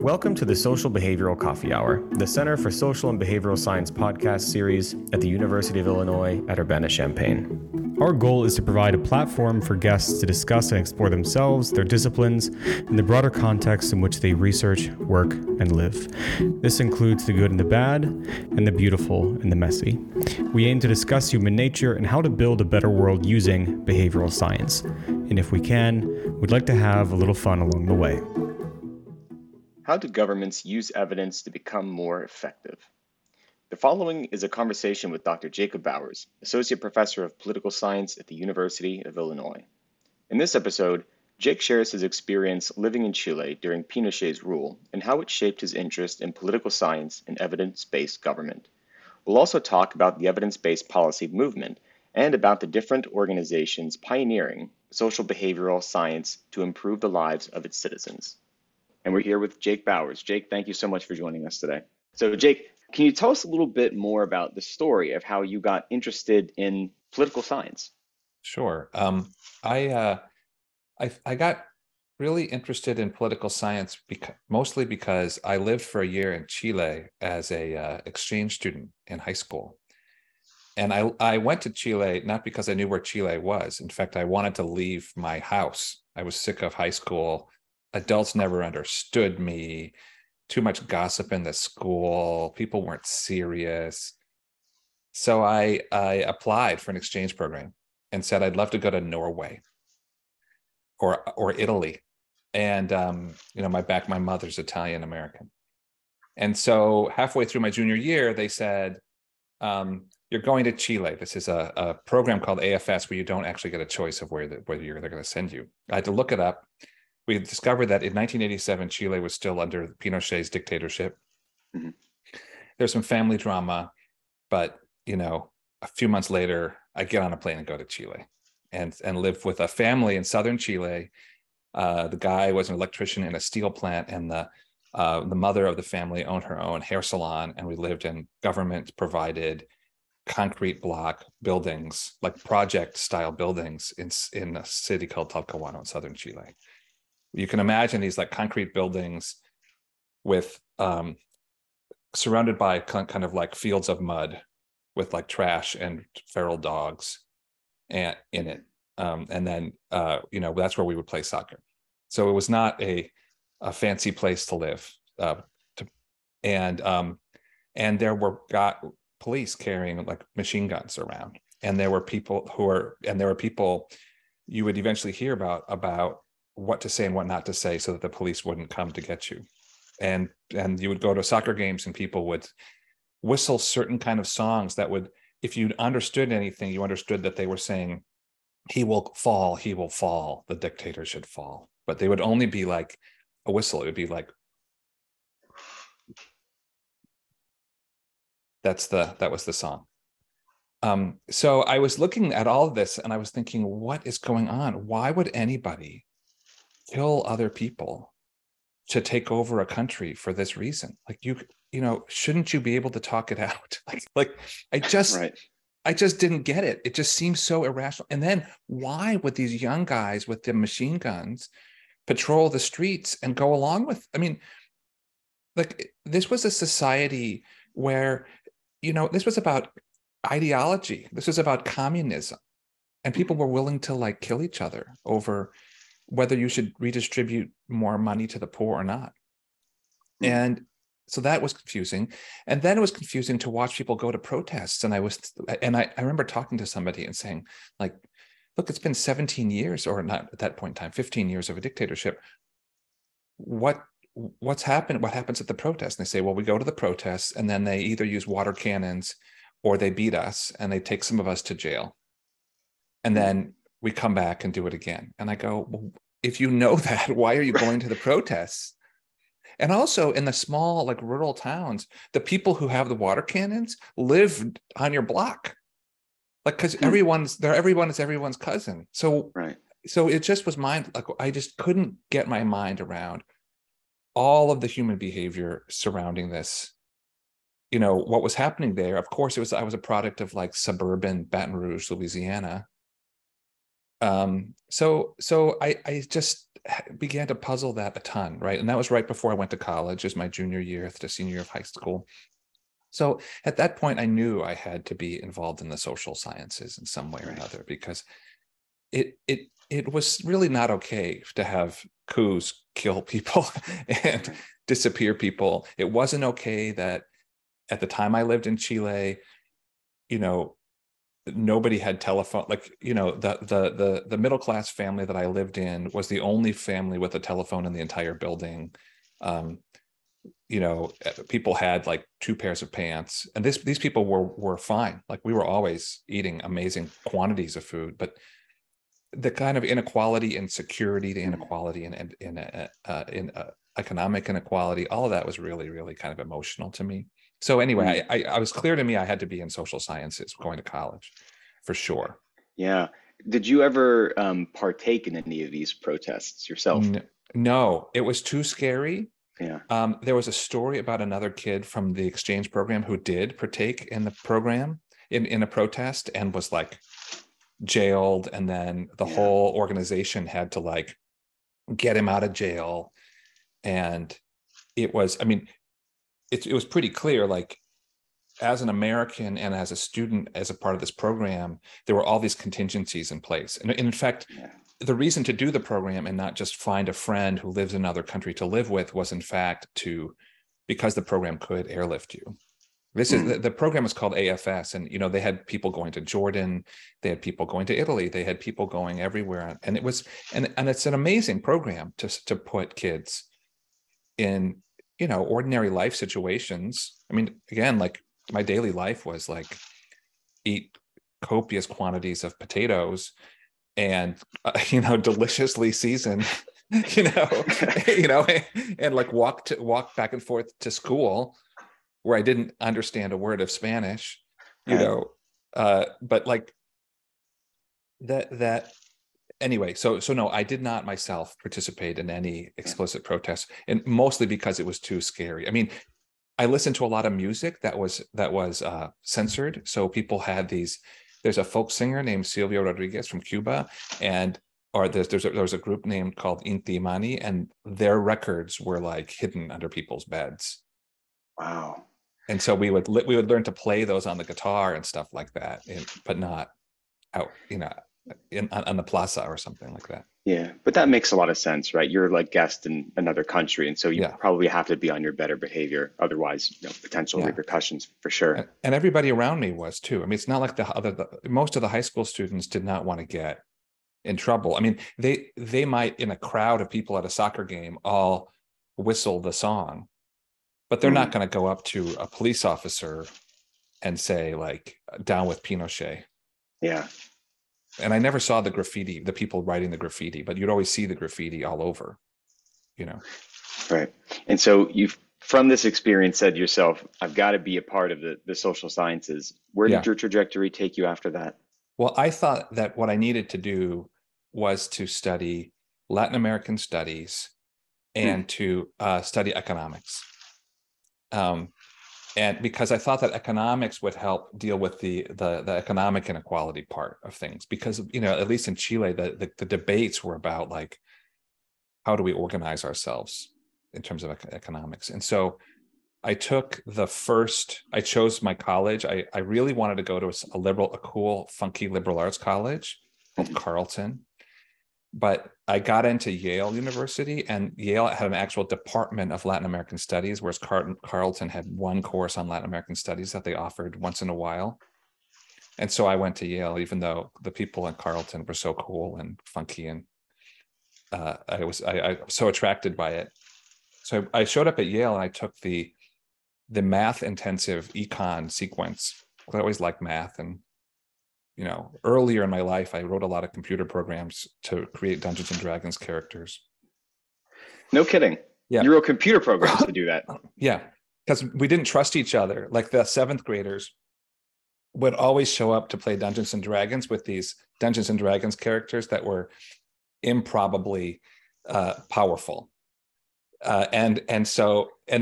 Welcome to the Social Behavioral Coffee Hour, the Center for Social and Behavioral Science podcast series at the University of Illinois at Urbana-Champaign. Our goal is to provide a platform for guests to discuss and explore themselves, their disciplines, and the broader context in which they research, work, and live. This includes the good and the bad, and the beautiful and the messy. We aim to discuss human nature and how to build a better world using behavioral science. And if we can, we'd like to have a little fun along the way. How do governments use evidence to become more effective? The following is a conversation with Dr. Jacob Bowers, Associate Professor of Political Science at the University of Illinois. In this episode, Jake shares his experience living in Chile during Pinochet's rule and how it shaped his interest in political science and evidence-based government. We'll also talk about the evidence-based policy movement and about the different organizations pioneering social behavioral science to improve the lives of its citizens. And we're here with Jake Bowers. Jake, thank you so much for joining us today. So Jake, can you tell us a little bit more about the story of how you got interested in political science? Sure. I got really interested in political science mostly because I lived for a year in Chile as a exchange student in high school. And I went to Chile not because I knew where Chile was. In fact, I wanted to leave my house. I was sick of high school. Adults never understood me, too much gossip in the school, people weren't serious. So I applied for an exchange program and said I'd love to go to Norway or Italy. And my mother's Italian American. And so halfway through my junior year, they said, you're going to Chile. This is a program called AFS where you don't actually get a choice of where they're going to send you. I had to look it up. We discovered that in 1987, Chile was still under Pinochet's dictatorship. Mm-hmm. There's some family drama, but a few months later, I get on a plane and go to Chile and live with a family in southern Chile. The guy was an electrician in a steel plant, and the mother of the family owned her own hair salon, and we lived in government-provided concrete block buildings, like project-style buildings in a city called Talcahuano in southern Chile. You can imagine these like concrete buildings with surrounded by kind of like fields of mud with like trash and feral dogs and in it. And then that's where we would play soccer. So it was not a fancy place to live. And there were police carrying like machine guns around. And there were people you would eventually hear about what to say and what not to say so that the police wouldn't come to get you. And you would go to soccer games and people would whistle certain kind of songs that would, if you understood anything, you understood that they were saying, he will fall, the dictator should fall. But they would only be like a whistle. It would be like, that was the song. So I was looking at all of this and I was thinking, what is going on? Why would anybody kill other people to take over a country for this reason? Like shouldn't you be able to talk it out? I just didn't get it. It just seems so irrational. And then why would these young guys with the machine guns patrol the streets and go along with? I mean, like this was a society where, this was about ideology. This was about communism, and people were willing to like kill each other over whether you should redistribute more money to the poor or not. And so that was confusing. And then it was confusing to watch people go to protests. And I remember talking to somebody and saying, like, look, it's been 17 years or not at that point in time, 15 years of a dictatorship. What's happened? What happens at the protests? And they say, well, we go to the protests and then they either use water cannons or they beat us and they take some of us to jail. And then we come back and do it again. And I go, well, if you know that, why are you going to the protests? And also in the small, like rural towns, the people who have the water cannons live on your block. Like, because everyone is everyone's cousin. So, right. So it just was I just couldn't get my mind around all of the human behavior surrounding this. What was happening there. Of course, I was a product of like suburban Baton Rouge, Louisiana. So I just began to puzzle that a ton, right? And that was right before I went to college, as my junior year to senior year of high school. So at that point, I knew I had to be involved in the social sciences in some way or another, because it was really not okay to have coups kill people and disappear people. It wasn't okay that at the time I lived in Chile, you know, nobody had telephone, like, you know, the middle-class family that I lived in was the only family with a telephone in the entire building. You know, people had like two pairs of pants, and these people were fine. Like, we were always eating amazing quantities of food, but the kind of inequality and security, the inequality in economic inequality, all of that was really, really kind of emotional to me. So anyway, I was clear to me I had to be in social sciences going to college, for sure. Yeah. Did you ever partake in any of these protests yourself? No, it was too scary. Yeah. There was a story about another kid from the exchange program who did partake in the program in a protest and was like jailed, and then the whole organization had to like get him out of jail. And it was, I mean, it was pretty clear, like, as an American and as a student, as a part of this program, there were all these contingencies in place. And in fact, the reason to do the program and not just find a friend who lives in another country to live with was, in fact, because the program could airlift you. This is the program is called AFS, and, you know, they had people going to Jordan, they had people going to Italy, they had people going everywhere, and it was and it's an amazing program to put kids in, you know, ordinary life situations. I mean, again, like, my daily life was like eat copious quantities of potatoes and you know, deliciously seasoned, you know, and like walk back and forth to school where I didn't understand a word of Spanish, but like that. Anyway, so no, I did not myself participate in any explicit protests, and mostly because it was too scary. I mean, I listened to a lot of music that was censored. So people had these. There's a folk singer named Silvio Rodriguez from Cuba, there's a group named called Inti Mani, and their records were like hidden under people's beds. Wow! And so we would learn to play those on the guitar and stuff like that, but not out, you know, on the plaza or something like that. Yeah, but that makes a lot of sense, right? You're like guest in another country, and so you probably have to be on your better behavior, otherwise, you know, potential repercussions for sure. And everybody around me was too. I mean, it's not like most of the high school students did not want to get in trouble. I mean, they might, in a crowd of people at a soccer game, all whistle the song, but they're not going to go up to a police officer and say, like, down with Pinochet. Yeah. And I never saw the graffiti, the people writing the graffiti, but you'd always see the graffiti all over, you know. Right. And so you've, from this experience, said to yourself, I've got to be a part of the social sciences. Where did your trajectory take you after that? Well, I thought that what I needed to do was to study Latin American studies and to study economics. And because I thought that economics would help deal with the economic inequality part of things, because, you know, at least in Chile, the debates were about, like, how do we organize ourselves in terms of economics? And so I chose my college. I really wanted to go to a cool, funky liberal arts college called Carleton. But I got into Yale University, and Yale had an actual department of Latin American Studies, whereas Carleton had one course on Latin American Studies that they offered once in a while. And so I went to Yale, even though the people in Carleton were so cool and funky, and I was so attracted by it. So I showed up at Yale, and I took the math-intensive econ sequence, because I always liked math. And, you know, earlier in my life, I wrote a lot of computer programs to create Dungeons and Dragons characters. No kidding. Yeah. You wrote computer programs to do that. Yeah. Because we didn't trust each other. Like, the seventh graders would always show up to play Dungeons and Dragons with these Dungeons and Dragons characters that were improbably powerful. And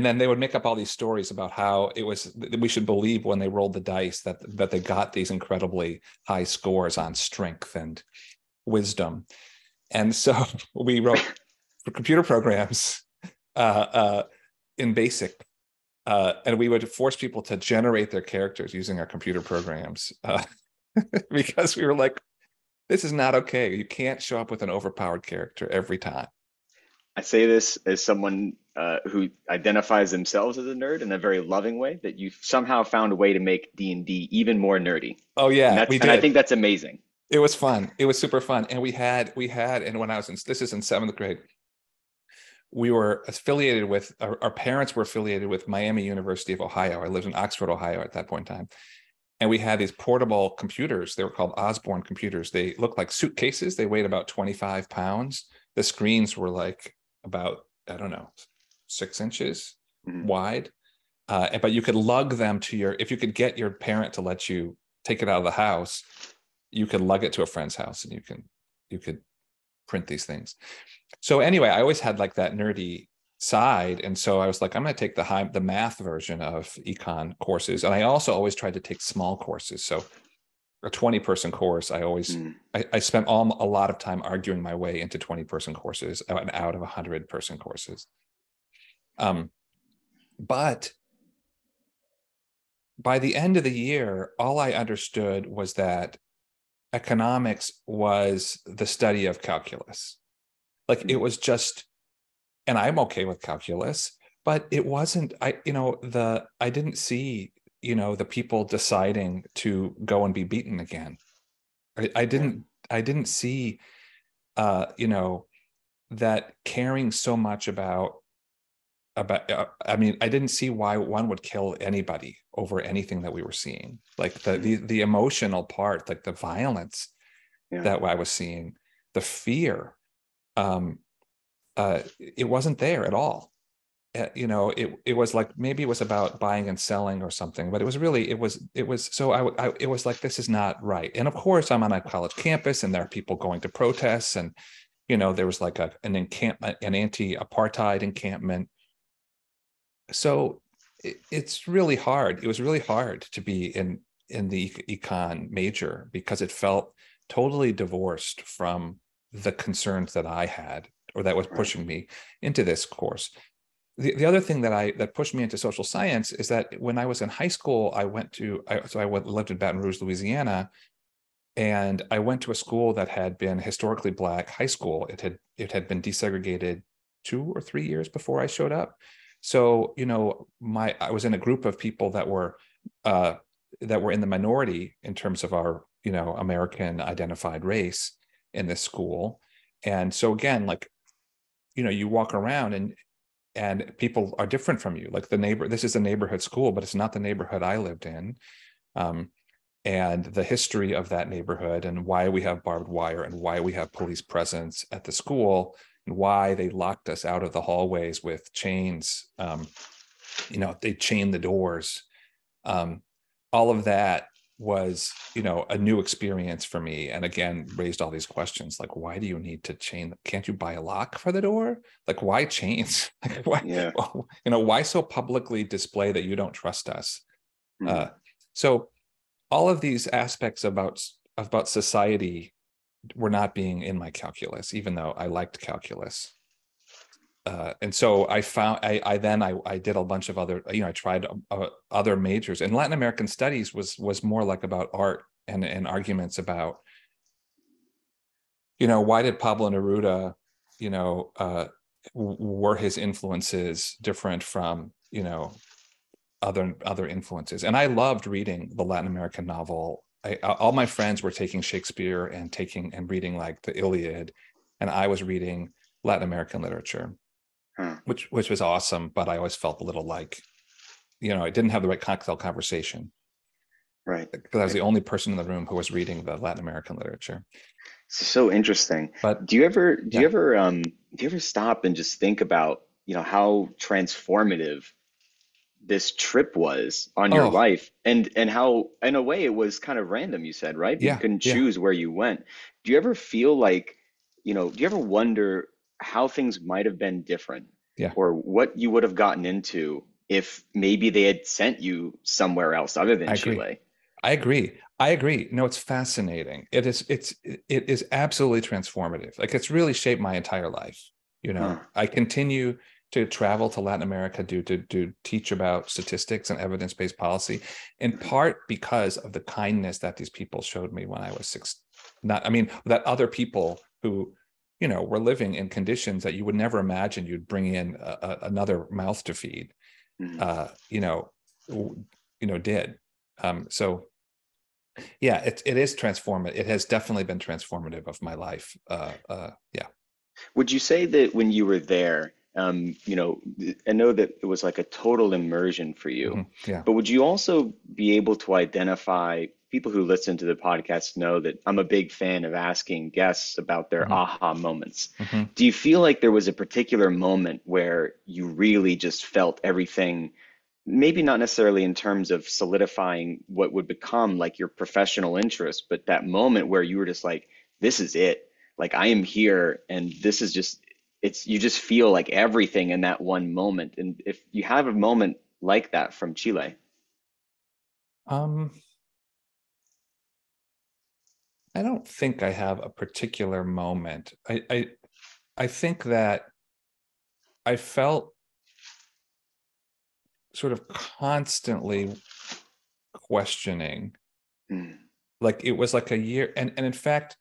then they would make up all these stories about how it was, we should believe when they rolled the dice that they got these incredibly high scores on strength and wisdom. And so we wrote for computer programs in BASIC. And we would force people to generate their characters using our computer programs because we were like, this is not okay. You can't show up with an overpowered character every time. I say this as someone who identifies themselves as a nerd in a very loving way, that you somehow found a way to make D&D even more nerdy. Oh yeah, we did. And I think that's amazing. It was fun. It was super fun. And and when I was in, this is in seventh grade, we were affiliated with, our parents were affiliated with Miami University of Ohio. I lived in Oxford, Ohio at that point in time. And we had these portable computers. They were called Osborne computers. They looked like suitcases. They weighed about 25 pounds. The screens were like about, I don't know, 6 inches wide. But you could lug them to if you could get your parent to let you take it out of the house, you could lug it to a friend's house and you could print these things. So anyway, I always had like that nerdy side. And so I was like, I'm going to take the math version of econ courses. And I also always tried to take small courses. So a 20-person course, I spent a lot of time arguing my way into 20-person courses and out of 100-person courses. But by the end of the year, all I understood was that economics was the study of calculus. Like it was just, and I'm okay with calculus, but it wasn't, I didn't see, the people deciding to go and be beaten again. I didn't see, that caring so much about, I didn't see why one would kill anybody over anything that we were seeing. Like the emotional part, like the violence that I was seeing, the fear, it wasn't there at all. It was like, maybe it was about buying and selling or something, but it was like, this is not right. And of course I'm on a college campus and there are people going to protests and, there was like an encampment, an anti-apartheid encampment. So it's really hard. It was really hard to be in the econ major because it felt totally divorced from the concerns that I had, or that was pushing me into this course. The other thing that pushed me into social science is that when I was in high school, I lived in Baton Rouge, Louisiana, and I went to a school that had been historically Black high school. It had been desegregated 2 or 3 years before I showed up. So, I was in a group of people that were in the minority in terms of our, American identified race in this school. And so again, like, you walk around and people are different from you. Like this is a neighborhood school, but it's not the neighborhood I lived in. And the history of that neighborhood and why we have barbed wire and why we have police presence at the school and why they locked us out of the hallways with chains. They chained the doors. All of that was, a new experience for me. And again, raised all these questions, like, why do you need to chain? Can't you buy a lock for the door? Like, why chains? Like, why, why so publicly display that you don't trust us? So all of these aspects about society were not being in my calculus, even though I liked calculus. And so I found, I did a bunch of other, I tried other majors, and Latin American Studies was more like about art and arguments about, why did Pablo Neruda, were his influences different from, other influences? And I loved reading the Latin American novel. All my friends were taking Shakespeare and reading like the Iliad, and I was reading Latin American literature. Which was awesome, but I always felt a little like, I didn't have the right cocktail conversation. Right. Because I was the only person in the room who was reading the Latin American literature. So interesting. But do you ever stop and just think about, how transformative this trip was on your life, and how, in a way, it was kind of random, you said, right? Yeah, you couldn't choose where you went. Do you ever feel like, do you ever wonder how things might have been different, or what you would have gotten into if maybe they had sent you somewhere else other than Chile? I agree. No, it's fascinating. It is absolutely transformative. Like, it's really shaped my entire life. You know, I continue to travel to Latin America to teach about statistics and evidence-based policy, in part because of the kindness that these people showed me when I was six. That other people who, you know, were living in conditions that you would never imagine you'd bring in another mouth to feed, did. So yeah, it is transformative. It has definitely been transformative of my life. Yeah. Would you say that when you were there, I know that it was like a total immersion for you, but would you also be able to identify, people who listen to the podcast know that I'm a big fan of asking guests about their aha moments. Do you feel like there was a particular moment where you really just felt everything, maybe not necessarily in terms of solidifying what would become like your professional interest, but that moment where you were just like, this is it. Like I am here, and this is just, you just feel like everything in that one moment. And if you have a moment like that from Chile. I don't think I have a particular moment. I think that I felt sort of constantly questioning, like it was like a year, and in fact,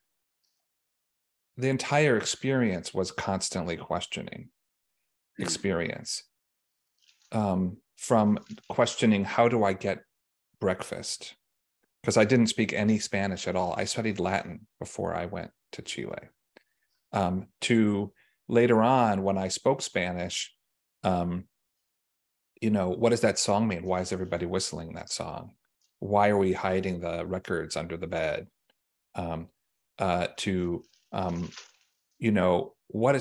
the entire experience was constantly questioning experience, from questioning, how do I get breakfast? Because I didn't speak any Spanish at all. I studied Latin before I went to Chile. To later on, when I spoke Spanish, what does that song mean? Why is everybody whistling that song? Why are we hiding the records under the bed? What is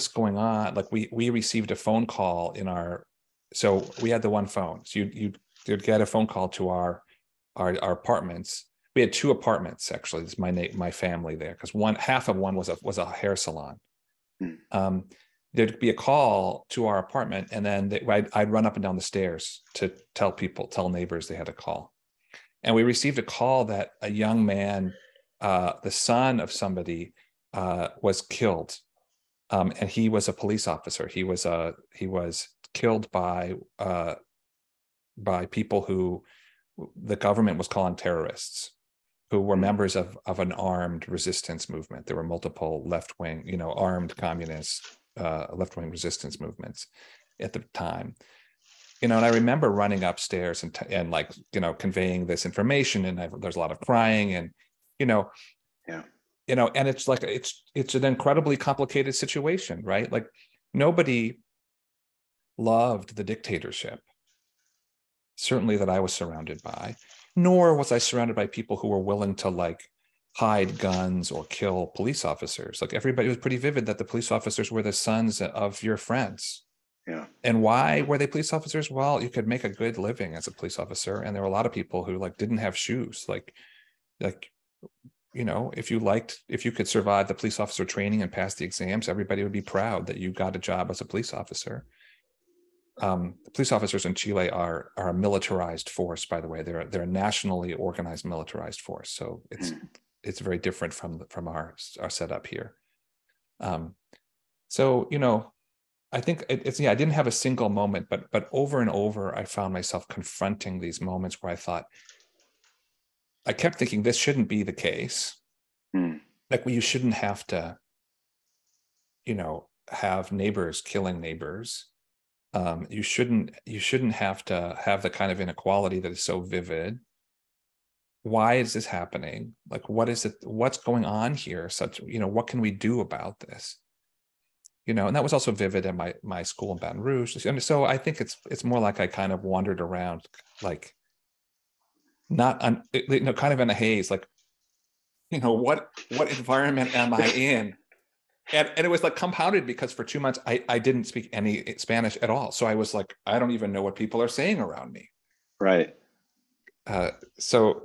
going on? Like we received a phone call so we had the one phone. So you'd get a phone call to our apartments. We had two apartments, actually. It's my family there, because half of one was a hair salon. There'd be a call to our apartment, and then I'd run up and down the stairs to tell neighbors they had a call. And we received a call that a young man, the son of somebody, was killed, and he was a police officer. He was killed by people who the government was calling terrorists, who were members of an armed resistance movement. There were multiple left-wing, armed communist left-wing resistance movements at the time. And I remember running upstairs and conveying this information, and there's a lot of crying, and and it's like it's an incredibly complicated situation, right? Like nobody loved the dictatorship, certainly that I was surrounded by, nor was I surrounded by people who were willing to hide guns or kill police officers. Everybody was pretty vivid that the police officers were the sons of your friends. Yeah. And why were they police officers? Well, you could make a good living as a police officer. And there were a lot of people who didn't have shoes. If you could survive the police officer training and pass the exams, everybody would be proud that you got a job as a police officer. Police officers in Chile are a militarized force, by the way. They're a nationally organized militarized force, so it's very different from our setup here. I think I didn't have a single moment, but over and over I found myself confronting these moments where I kept thinking this shouldn't be the case. You shouldn't have to, have neighbors killing neighbors. You shouldn't have to have the kind of inequality that is so vivid. Why is this happening? What is it? What's going on here? What can we do about this? And that was also vivid at my school in Baton Rouge. And so I think it's more like I kind of wandered around, kind of in a haze, what environment am I in? And it was compounded because for 2 months, I didn't speak any Spanish at all. So I was I don't even know what people are saying around me. Right. So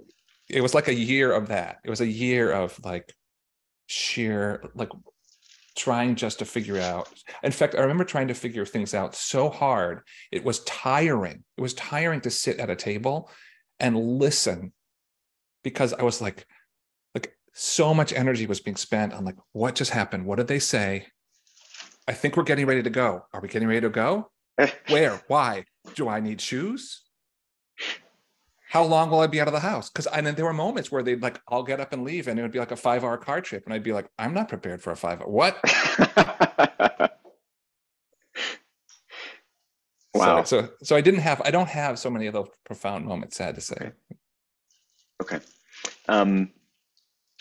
it was a year of that. It was a year of sheer, trying just to figure out. In fact, I remember trying to figure things out so hard. It was tiring. It was tiring to sit at a table and listen, because I was so much energy was being spent on what just happened? What did they say? I think we're getting ready to go. Are we getting ready to go? Where? Why? Do I need shoes? How long will I be out of the house? Because then there were moments where they'd like, I'll get up and leave, and it would be like a 5-hour car trip. And I'd be like, I'm not prepared for a 5-hour. What? Wow. So I don't have so many of those profound moments, sad to say. Okay.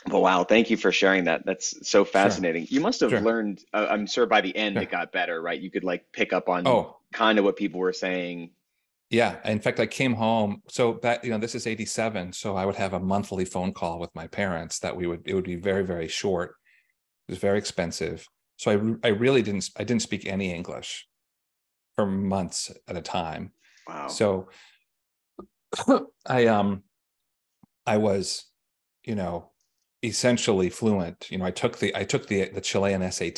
Well, wow. Thank you for sharing that. That's so fascinating. Sure. You must have learned, I'm sure by the end it got better, right? You could like pick up on kind of what people were saying. Yeah. In fact, I came home. So that, this is 87. So I would have a monthly phone call with my parents that it would be very, very short. It was very expensive. So I really didn't speak any English for months at a time. Wow. So I was, essentially fluent. I took the Chilean SAT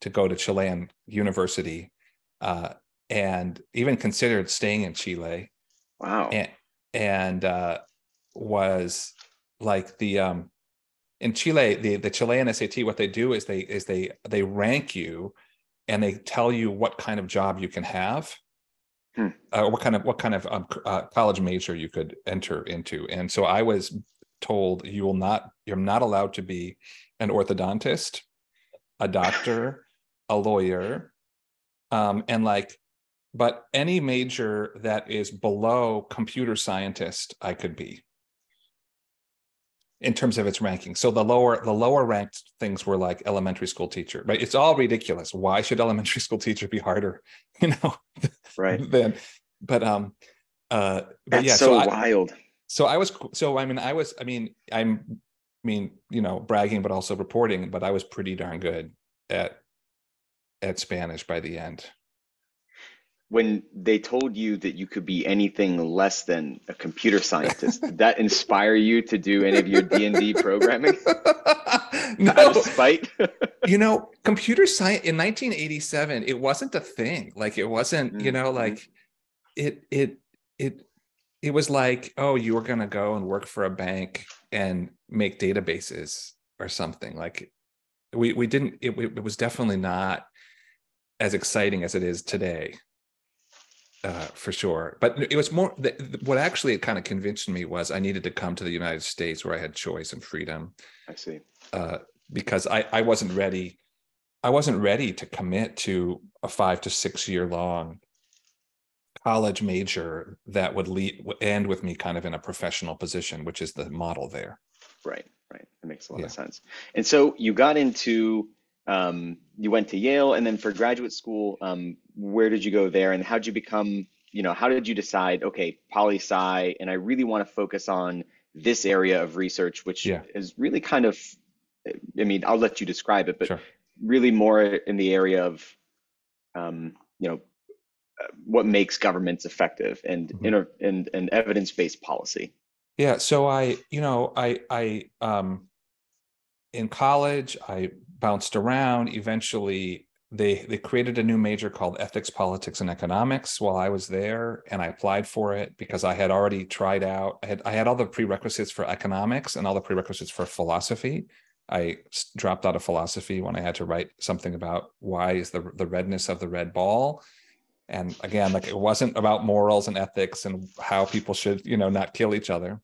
to go to Chilean university. And even considered staying in Chile. Wow. And was like in Chile, the Chilean SAT, what they do is they rank you and they tell you what kind of job you can have, what kind of college major you could enter into. And so I was told you're not allowed to be an orthodontist, a doctor, a lawyer, but any major that is below computer scientist, I could be in terms of its ranking. So the lower ranked things were like elementary school teacher, right? It's all ridiculous. Why should elementary school teacher be harder, Right. But yeah, so wild. Bragging, but also reporting, but I was pretty darn good at Spanish by the end. When they told you that you could be anything less than a computer scientist, did that inspire you to do any of your D&D programming? No. Out of spite? Computer science in 1987, it wasn't a thing. Like it wasn't, it was like, oh, you were going to go and work for a bank and make databases or something. Like it was definitely not as exciting as it is today. For sure. But it was more what actually kind of convinced me was I needed to come to the United States where I had choice and freedom. I see. Because I wasn't ready. I wasn't ready to commit to a 5 to 6 year long college major that would end with me kind of in a professional position, which is the model there. Right. Right. That makes a lot of sense. And so you got into you went to Yale, and then for graduate school, where did you go there, and how did you decide, okay, poli-sci, and I really want to focus on this area of research, which is really kind of, I mean, I'll let you describe it, but really more in the area of, what makes governments effective and and evidence-based policy. Yeah. So I in college, I bounced around. Eventually, they created a new major called Ethics, Politics, and Economics while I was there, and I applied for it because I had already tried out. I had all the prerequisites for economics and all the prerequisites for philosophy. I dropped out of philosophy when I had to write something about why is the redness of the red ball. And again, like it wasn't about morals and ethics and how people should, not kill each other.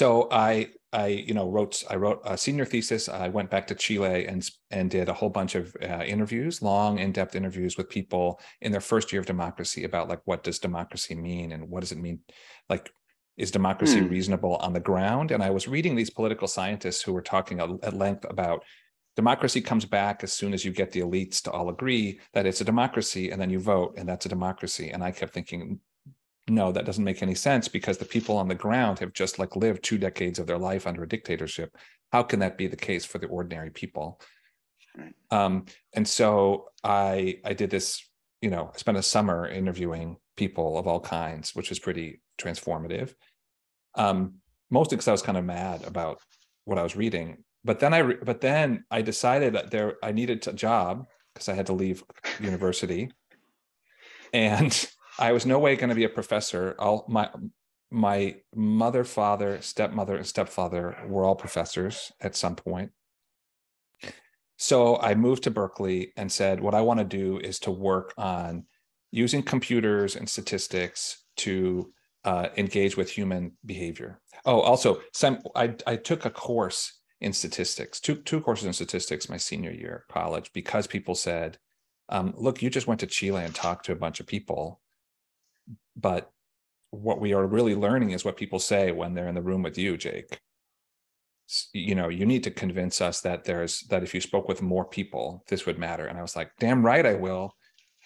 So I wrote a senior thesis. I went back to Chile and did a whole bunch of interviews, long in-depth interviews with people in their first year of democracy about like, what does democracy mean? And what does it mean? Like, is democracy reasonable on the ground? And I was reading these political scientists who were talking at length about democracy comes back as soon as you get the elites to all agree that it's a democracy, and then you vote and that's a democracy. And I kept thinking, no, that doesn't make any sense because the people on the ground have just like lived 2 decades of their life under a dictatorship. How can that be the case for the ordinary people? Right. And so I did this, I spent a summer interviewing people of all kinds, which was pretty transformative. Mostly because I was kind of mad about what I was reading. But then I decided that I needed a job because I had to leave university, and I was no way going to be a professor. My mother, father, stepmother, and stepfather were all professors at some point. So I moved to Berkeley and said, what I want to do is to work on using computers and statistics to engage with human behavior. Oh, also, I took a course in statistics, two courses in statistics my senior year of college, because people said, look, you just went to Chile and talked to a bunch of people, but what we are really learning is what people say when they're in the room with you, Jake. You know, you need to convince us that that if you spoke with more people, this would matter. And I was like, damn right I will.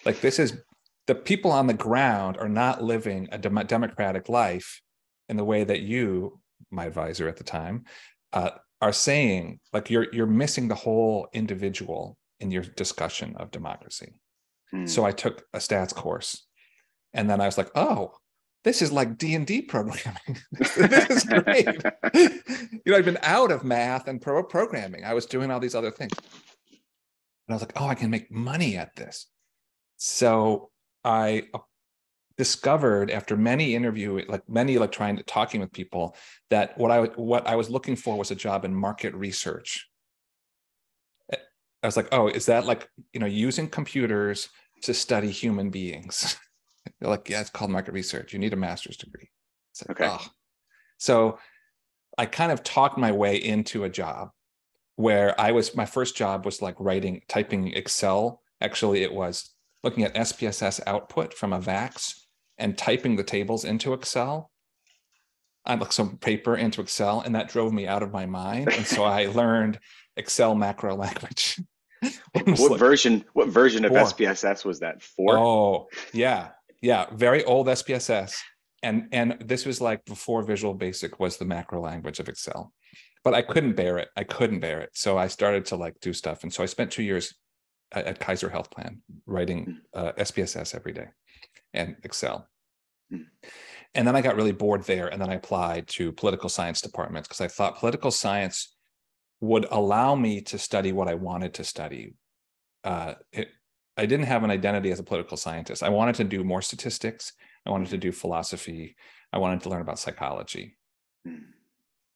Like, this is, the people on the ground are not living a democratic life in the way that you, my advisor at the time, are saying. Like, you're missing the whole individual in your discussion of democracy. So I took a stats course, and then I was like, oh, this is like D&D programming. This is great. You know, I've been out of math and programming. I was doing all these other things. And I was like, oh, I can make money at this. So I discovered, after many interviews, talking with people, that what I was looking for was a job in market research. I was like, oh, is that like, you know, using computers to study human beings? They're like, yeah, it's called market research. You need a master's degree. So, okay. Oh. So I kind of talked my way into a job where my first job was like typing Excel. Actually, it was looking at SPSS output from a VAX and typing the tables into Excel. I looked some paper into Excel, and that drove me out of my mind. And so I learned Excel macro language. What version of SPSS was that for? Oh, yeah. Yeah, very old SPSS. And this was like before Visual Basic was the macro language of Excel. But I couldn't bear it. So I started to do stuff. And so I spent 2 years at Kaiser Health Plan writing SPSS every day and Excel. And then I got really bored there. And then I applied to political science departments because I thought political science would allow me to study what I wanted to study. I didn't have an identity as a political scientist. I wanted to do more statistics. I wanted to do philosophy. I wanted to learn about psychology.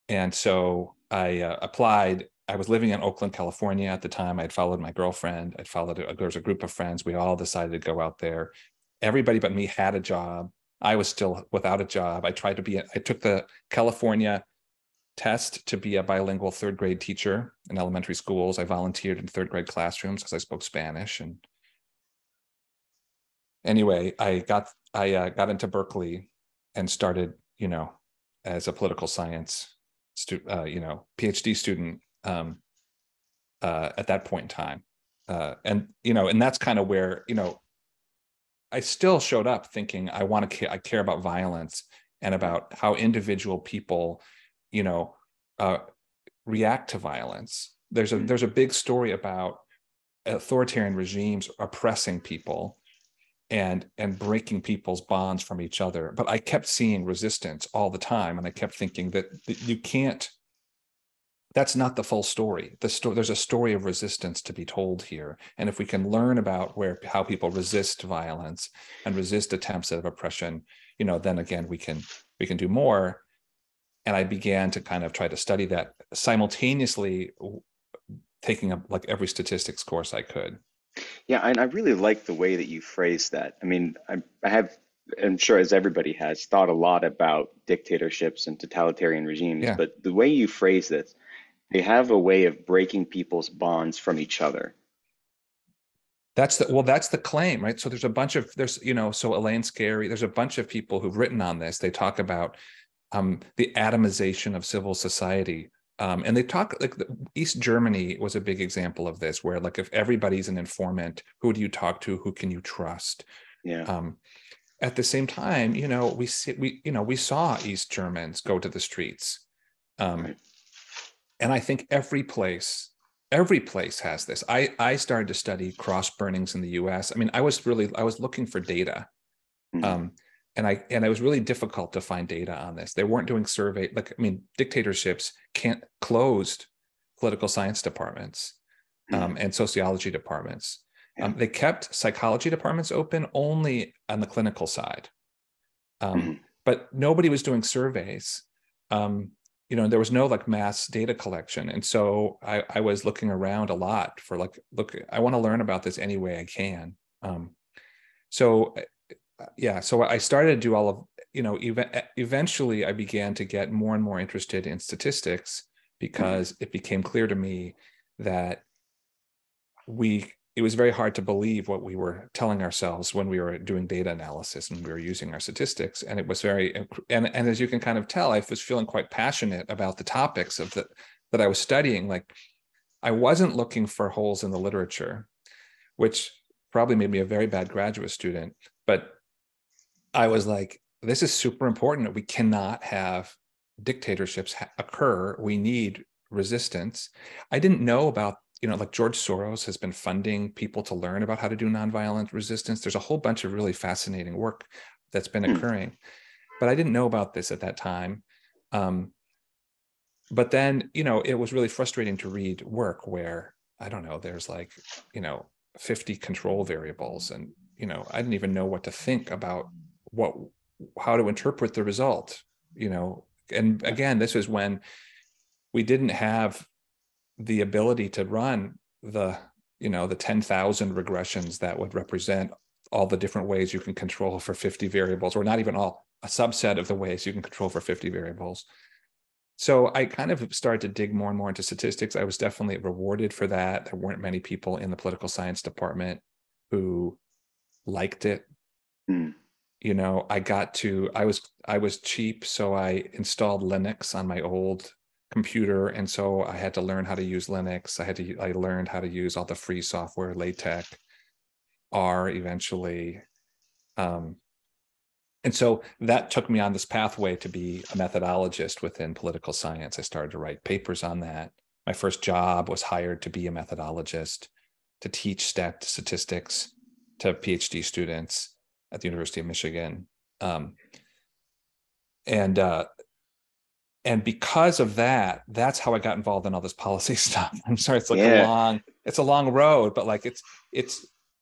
And so I applied. I was living in Oakland, California at the time. I'd followed my girlfriend. There was a group of friends. We all decided to go out there. Everybody but me had a job. I was still without a job. I took the California test to be a bilingual third grade teacher in elementary schools. I volunteered in third grade classrooms because I spoke Spanish. And anyway, I got into Berkeley and started, you know, as a political science PhD student at that point in time, and that's kind of where, you know, I still showed up thinking I care about violence and about how individual people, you know, react to violence. There's a big story about authoritarian regimes oppressing people and breaking people's bonds from each other. But I kept seeing resistance all the time. And I kept thinking that you can't, that's not the full story. There's a story of resistance to be told here. And if we can learn about how people resist violence and resist attempts at oppression, you know, then again, we can do more. And I began to kind of try to study that, simultaneously taking up like every statistics course I could. Yeah, and I really like the way that you phrased that. I mean, I'm sure as everybody has, thought a lot about dictatorships and totalitarian regimes, yeah. But the way you phrase this, they have a way of breaking people's bonds from each other. That's the claim, right? So there's Elaine Scarry, there's a bunch of people who've written on this. They talk about the atomization of civil society. And they talk like East Germany was a big example of this, where like if everybody's an informant, who do you talk to? Who can you trust? Yeah. At the same time, you know, we saw East Germans go to the streets, right. And I think every place has this. I started to study cross burnings in the U.S. I mean, I was looking for data. Mm-hmm. And it was really difficult to find data on this. They weren't doing survey. Like, I mean, dictatorships closed political science departments and sociology departments. Yeah. They kept psychology departments open only on the clinical side, but nobody was doing surveys. you know, there was no like mass data collection. And so I was looking around a lot for like, look, I want to learn about this any way I can. So I started to do all of, you know, eventually I began to get more and more interested in statistics because it became clear to me that it was very hard to believe what we were telling ourselves when we were doing data analysis and we were using our statistics. And it was and as you can kind of tell, I was feeling quite passionate about the topics that I was studying. Like I wasn't looking for holes in the literature, which probably made me a very bad graduate student, but I was like, this is super important. We cannot have dictatorships occur. We need resistance. I didn't know about, you know, like George Soros has been funding people to learn about how to do nonviolent resistance. There's a whole bunch of really fascinating work that's been occurring, but I didn't know about this at that time. But then, you know, it was really frustrating to read work where, I don't know, there's like, you know, 50 control variables. And, you know, I didn't even know what to think about how to interpret the result, you know? And again, this was when we didn't have the ability to run the, you know, the 10,000 regressions that would represent all the different ways you can control for 50 variables, or not even all, a subset of the ways you can control for 50 variables. So I kind of started to dig more and more into statistics. I was definitely rewarded for that. There weren't many people in the political science department who liked it. Mm. You know, I was cheap, so I installed Linux on my old computer, and so I had to learn how to use Linux. I learned how to use all the free software, LaTeX, R eventually. And so that took me on this pathway to be a methodologist within political science. I started to write papers on that. My first job was hired to be a methodologist, to teach statistics to PhD students at the University of Michigan. And because of that, that's how I got involved in all this policy stuff. I'm sorry, it's like a long road, but like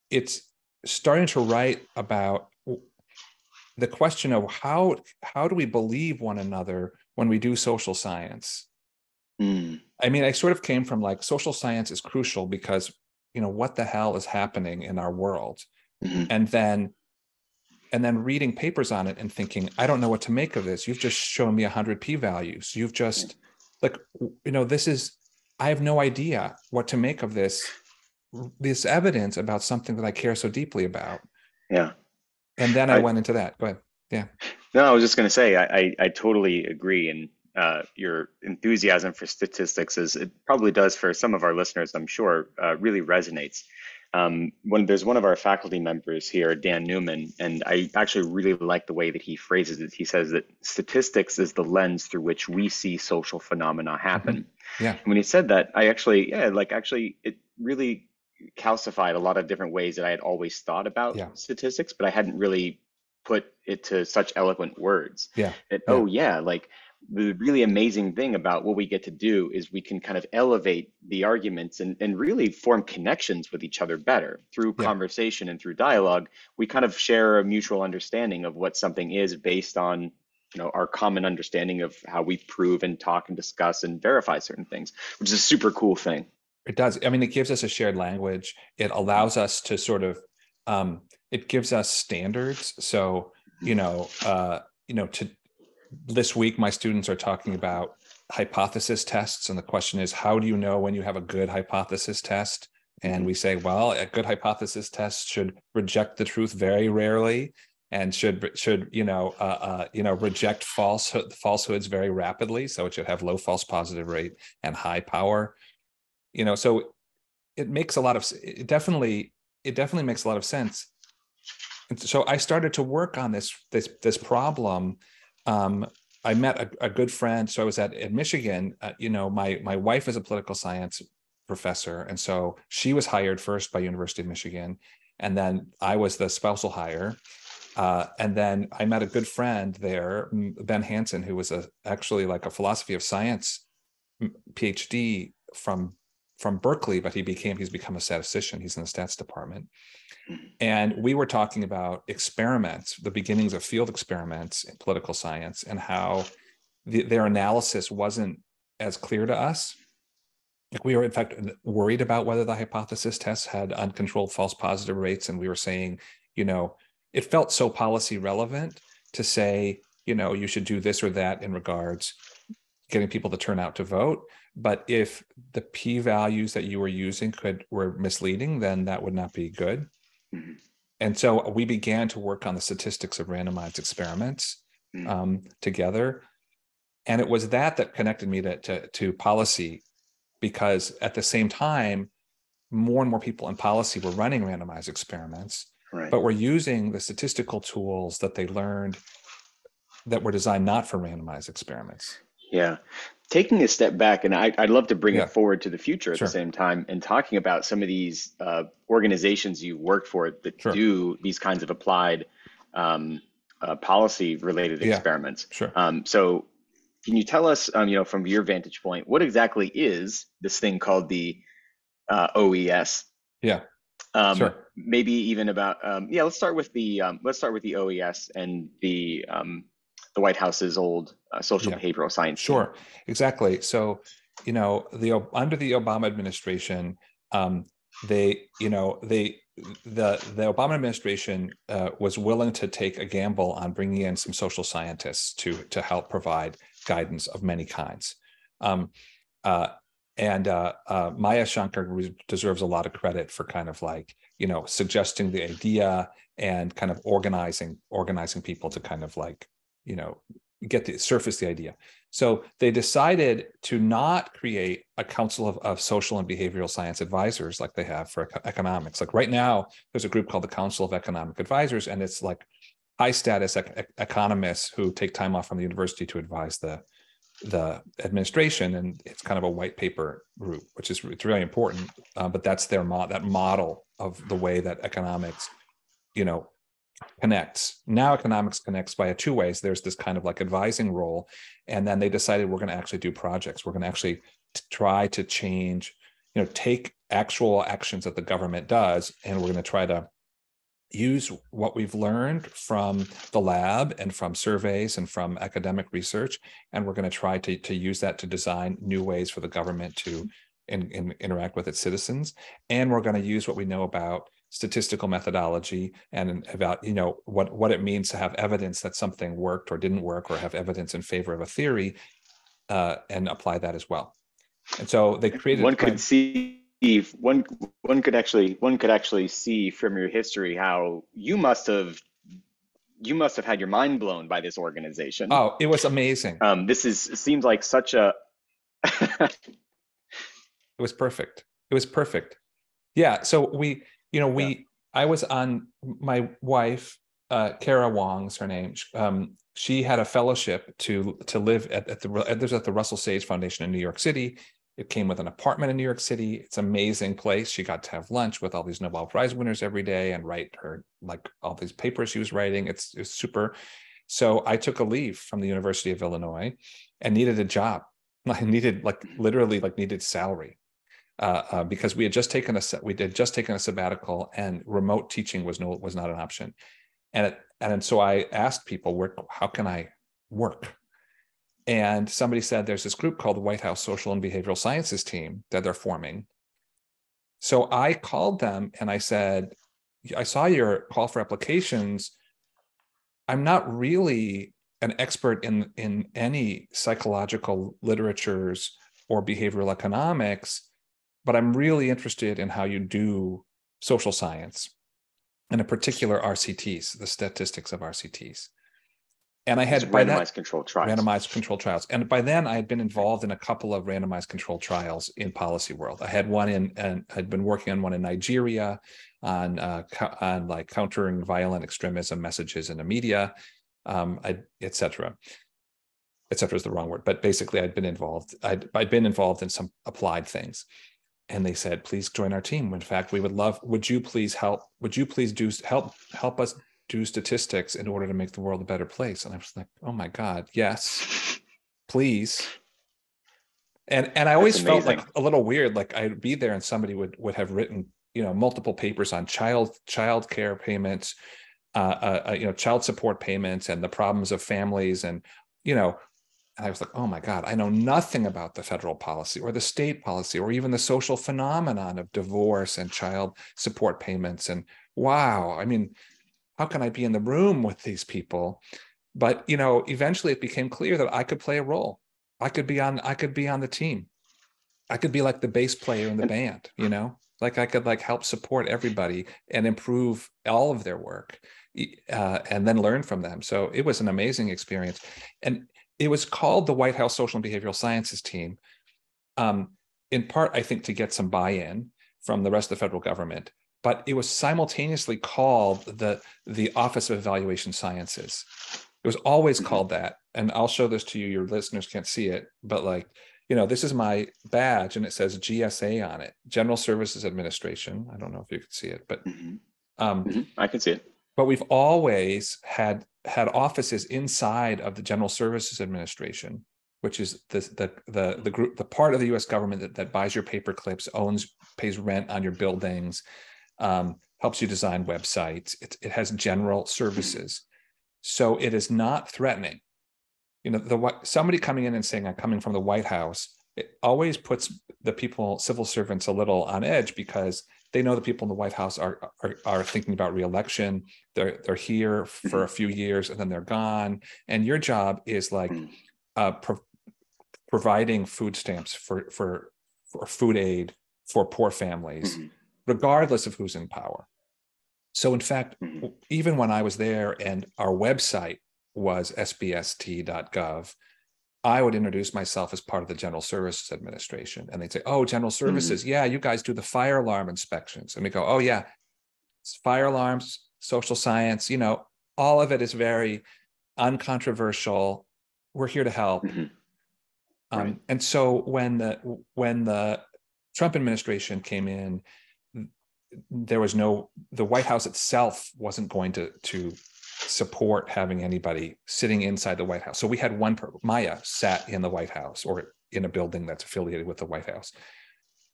it's starting to write about the question of how do we believe one another when we do social science? Mm. I mean, I sort of came from like social science is crucial because, you know, what the hell is happening in our world? Mm-hmm. And then reading papers on it and thinking, I don't know what to make of this. You've just shown me 100 p-values. You've just like, you know, I have no idea what to make of this evidence about something that I care so deeply about. Yeah. And then I went into that, but yeah. No, I was just going to say, I totally agree. And your enthusiasm for statistics is, it probably does for some of our listeners, I'm sure, really resonates. There's one of our faculty members here, Dan Newman, and I actually really like the way that he phrases it. He says that statistics is the lens through which we see social phenomena happen. Mm-hmm. Yeah. And when he said that, it really calcified a lot of different ways that I had always thought about statistics, but I hadn't really put it to such eloquent words. Yeah. The really amazing thing about what we get to do is we can kind of elevate the arguments and really form connections with each other better through conversation and through dialogue. We kind of share a mutual understanding of what something is based on, you know, our common understanding of how we prove and talk and discuss and verify certain things, which is a super cool thing. It does. I mean, it gives us a shared language. It allows us to sort of, it gives us standards. So, this week, my students are talking about hypothesis tests. And the question is, how do you know when you have a good hypothesis test? And we say, well, a good hypothesis test should reject the truth very rarely and should reject falsehoods very rapidly. So it should have low false positive rate and high power, you know, so it definitely makes a lot of sense. And so I started to work on this problem. I met a good friend. So I was at Michigan, my wife is a political science professor. And so she was hired first by University of Michigan. And then I was the spousal hire. And then I met a good friend there, Ben Hansen, who was actually a philosophy of science PhD from Berkeley, but he's become a statistician. He's in the stats department. And we were talking about experiments, the beginnings of field experiments in political science, and how their analysis wasn't as clear to us. Like, we were, in fact, worried about whether the hypothesis tests had uncontrolled false positive rates. And we were saying, you know, it felt so policy relevant to say, you know, you should do this or that in regards getting people to turn out to vote. But if the p-values that you were using were misleading, then that would not be good. Mm-hmm. And so we began to work on the statistics of randomized experiments together. And it was that connected me to policy, because at the same time, more and more people in policy were running randomized experiments, right, but were using the statistical tools that they learned that were designed not for randomized experiments. Yeah. Taking a step back, and I'd love to bring it forward to the future at the same time, and talking about some of these organizations you work for that do these kinds of applied policy-related experiments. Sure. So can you tell us, you know, from your vantage point, what exactly is this thing called the OES? Yeah. Maybe even about let's start with the OES and the White House's old social behavioral science. Sure, exactly. So, you know, under the Obama administration, the Obama administration was willing to take a gamble on bringing in some social scientists to help provide guidance of many kinds. Maya Shankar deserves a lot of credit for kind of like, you know, suggesting the idea and kind of organizing people to kind of like, you know, surface the idea. So they decided to not create a council of social and behavioral science advisors like they have for economics. Like right now, there's a group called the Council of Economic Advisors, and it's like high status economists who take time off from the university to advise the administration. And it's kind of a white paper group, which is really important, but that's their model of the way that economics, you know, connects. Now economics connects via two ways. There's this kind of like advising role, and then they decided we're going to actually do projects. We're going to actually try to change, you know, take actual actions that the government does, and we're going to try to use what we've learned from the lab and from surveys and from academic research, and we're going to try to use that to design new ways for the government to interact with its citizens. And we're going to use what we know about statistical methodology and about, you know, what it means to have evidence that something worked or didn't work, or have evidence in favor of a theory, and apply that as well. And so they created. One could actually see from your history how you must have had your mind blown by this organization. Oh, it was amazing. Seems like such a. It was perfect. It was perfect. Yeah. So we. You know, I was on, my wife, Kara Wong's her name. She had a fellowship to live at the Russell Sage Foundation in New York City. It came with an apartment in New York City. It's an amazing place. She got to have lunch with all these Nobel Prize winners every day and write her, like, all these papers she was writing. It's super. So I took a leave from the University of Illinois and needed a job. I needed, like, literally, like, needed salary. Because we had just taken a sabbatical, and remote teaching was not an option, and so I asked people, how can I work? And somebody said, there's this group called the White House Social and Behavioral Sciences Team that they're forming. So I called them and I said, I saw your call for applications. I'm not really an expert in any psychological literatures or behavioral economics, but I'm really interested in how you do social science, and in particular RCTs, the statistics of RCTs. And I had randomized controlled trials. And by then I had been involved in a couple of randomized controlled trials in policy world. I had one and I'd been working on one in Nigeria on like countering violent extremism messages in the media, et cetera. Et cetera is the wrong word, but basically I'd been involved. I'd been involved in some applied things. And they said, please join our team. In fact, we would love, would you please help? Would you please help us do statistics in order to make the world a better place? And I was like, oh my God, yes, please. And I always felt like a little weird, like I'd be there and somebody would have written, you know, multiple papers on child care payments, child support payments and the problems of families and, you know, And I was like, oh my God, I know nothing about the federal policy or the state policy or even the social phenomenon of divorce and child support payments. And wow, I mean, how can I be in the room with these people? But, you know, eventually it became clear that I could play a role. I could be on the team. I could be like the bass player in the band, you know, like I could like help support everybody and improve all of their work and then learn from them. So it was an amazing experience. And it was called the White House Social and Behavioral Sciences Team, in part, I think, to get some buy-in from the rest of the federal government. But it was simultaneously called the Office of Evaluation Sciences. It was always called that. And I'll show this to you. Your listeners can't see it, but like, you know, this is my badge and it says GSA on it, General Services Administration. I don't know if you can see it, but I can see it. But we've always had offices inside of the General Services Administration, which is the group, the part of the U.S. government that buys your paper clips, owns, pays rent on your buildings, helps you design websites. It has general services. So it is not threatening. You know, somebody coming in and saying, I'm coming from the White House, it always puts the people, civil servants, a little on edge because they know the people in the White House are thinking about reelection. They're here for a few years and then they're gone. And your job is like providing food stamps for food aid for poor families, regardless of who's in power. So in fact, even when I was there and our website was sbst.gov, I would introduce myself as part of the General Services Administration. And they'd say, oh, General Services, yeah, you guys do the fire alarm inspections. And we go, oh yeah, it's fire alarms, social science, you know, all of it is very uncontroversial. We're here to help. Right. And so when the Trump administration came in, there was the White House itself wasn't going to support having anybody sitting inside the White House. So we had Maya sat in the White House or in a building that's affiliated with the White House.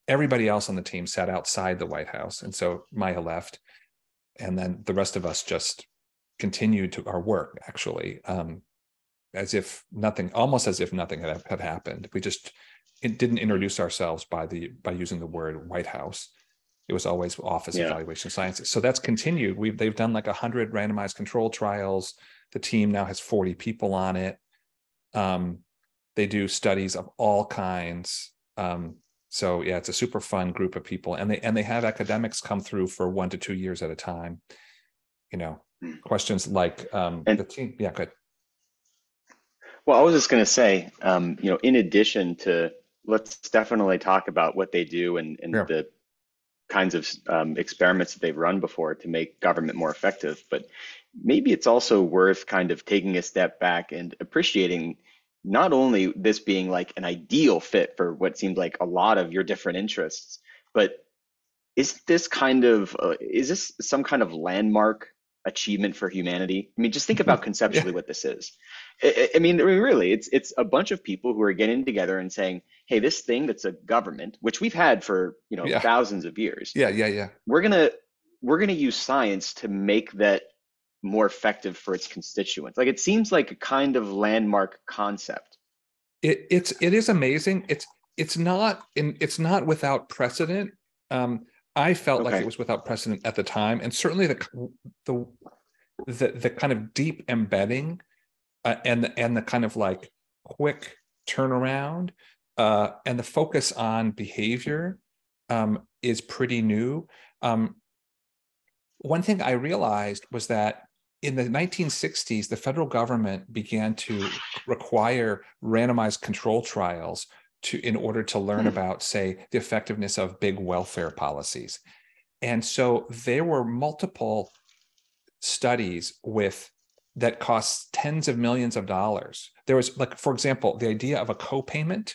Everybody else on the team sat outside the White House. And so Maya left. And then the rest of us just continued to our work, actually, almost as if nothing had happened. We just didn't introduce ourselves by using the word White House. It was always Office Evaluation Sciences. So that's continued. They've done like 100 randomized control trials. The team now has 40 people on it. They do studies of all kinds. So yeah, it's a super fun group of people. And they have academics come through for 1 to 2 years at a time. You know, questions like the team. Yeah, good. Well, I was just going to say, you know, in addition to, let's definitely talk about what they do and the kinds of experiments that they've run before to make government more effective. But maybe it's also worth kind of taking a step back and appreciating not only this being like an ideal fit for what seems like a lot of your different interests, but is this some kind of landmark achievement for humanity? I mean, just think about conceptually what this is. I mean, really, it's a bunch of people who are getting together and saying, hey, this thing that's a government, which we've had for, you know, thousands of years. Yeah. We're gonna use science to make that more effective for its constituents. Like, it seems like a kind of landmark concept. It is amazing. It's not without precedent. I felt like it was without precedent at the time, and certainly the kind of deep embedding and the kind of like quick turnaround and the focus on behavior is pretty new. One thing I realized was that in the 1960s, the federal government began to require randomized control trials in order to learn about, say, the effectiveness of big welfare policies. And so there were multiple studies that cost tens of millions of dollars. There was, like, for example, the idea of a co-payment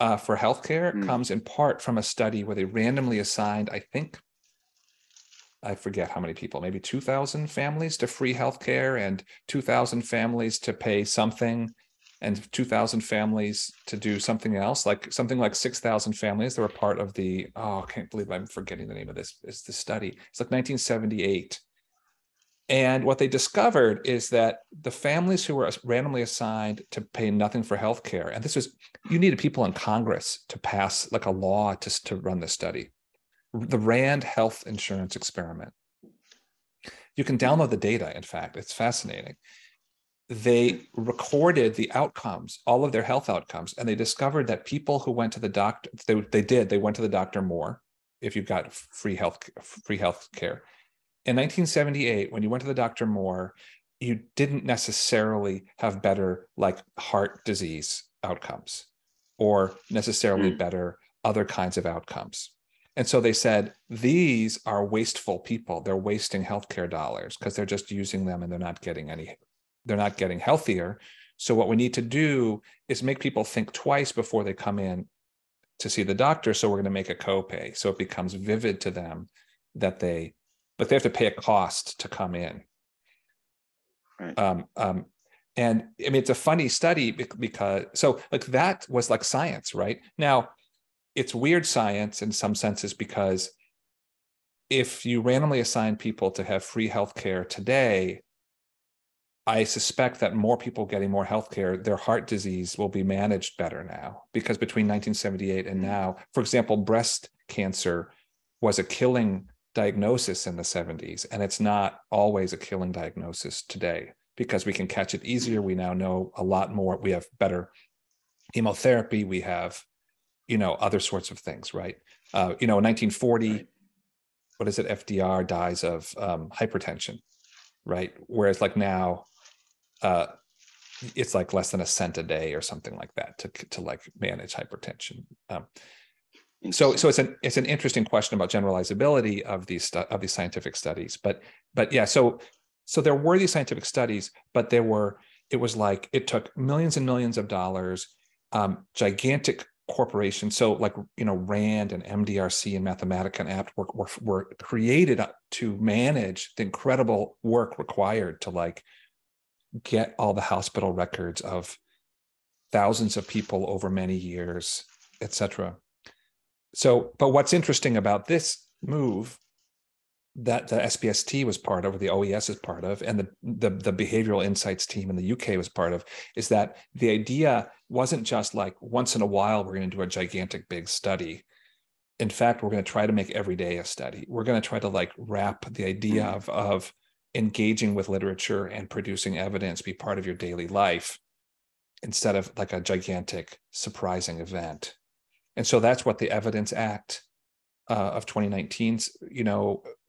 for healthcare comes in part from a study where they randomly assigned, I forget how many people, maybe 2,000 families to free healthcare and 2,000 families to pay something, and 2,000 families to do something else, like something like 6,000 families that were part of the, I can't believe I'm forgetting the name of this. It's the study. It's like 1978. And what they discovered is that the families who were randomly assigned to pay nothing for healthcare, and this was, you needed people in Congress to pass like a law to run this study, the RAND Health Insurance Experiment. You can download the data, in fact, it's fascinating. They recorded the outcomes, all of their health outcomes, and they discovered that people who went to the doctor, they went to the doctor more if you got free health care. In 1978, when you went to the doctor more, you didn't necessarily have better like heart disease outcomes or necessarily better other kinds of outcomes. And so they said, these are wasteful people. They're wasting healthcare dollars because they're just using them and they're not getting healthier. So what we need to do is make people think twice before they come in to see the doctor. So we're going to make a copay. So it becomes vivid to them that they have to pay a cost to come in. Right. And I mean, it's a funny study because, so like that was like science, right? Now, it's weird science in some senses because if you randomly assign people to have free healthcare today, I suspect that more people getting more healthcare, their heart disease will be managed better now because between 1978 and now, for example, breast cancer was a killing diagnosis in the 70s, and it's not always a killing diagnosis today because we can catch it easier. We now know a lot more. We have better chemotherapy. We have other sorts of things, right? In 1940, right. What is it? FDR dies of hypertension, right? Whereas like now, it's like less than $0.01 a day or something like that to like manage hypertension. So it's an interesting question about generalizability of these scientific studies. But yeah, so there were these scientific studies, but it took millions and millions of dollars, gigantic corporations. So like, RAND and MDRC and Mathematica and APT were created to manage the incredible work required to like get all the hospital records of thousands of people over many years, et cetera. So, but what's interesting about this move that the SPST was part of, or the OES is part of, and the behavioral insights team in the UK was part of, is that the idea wasn't just like once in a while, we're going to do a gigantic big study. In fact, we're going to try to make every day a study. We're going to try to like wrap the idea of engaging with literature and producing evidence be part of your daily life instead of like a gigantic surprising event. And so that's what the Evidence Act of 2019,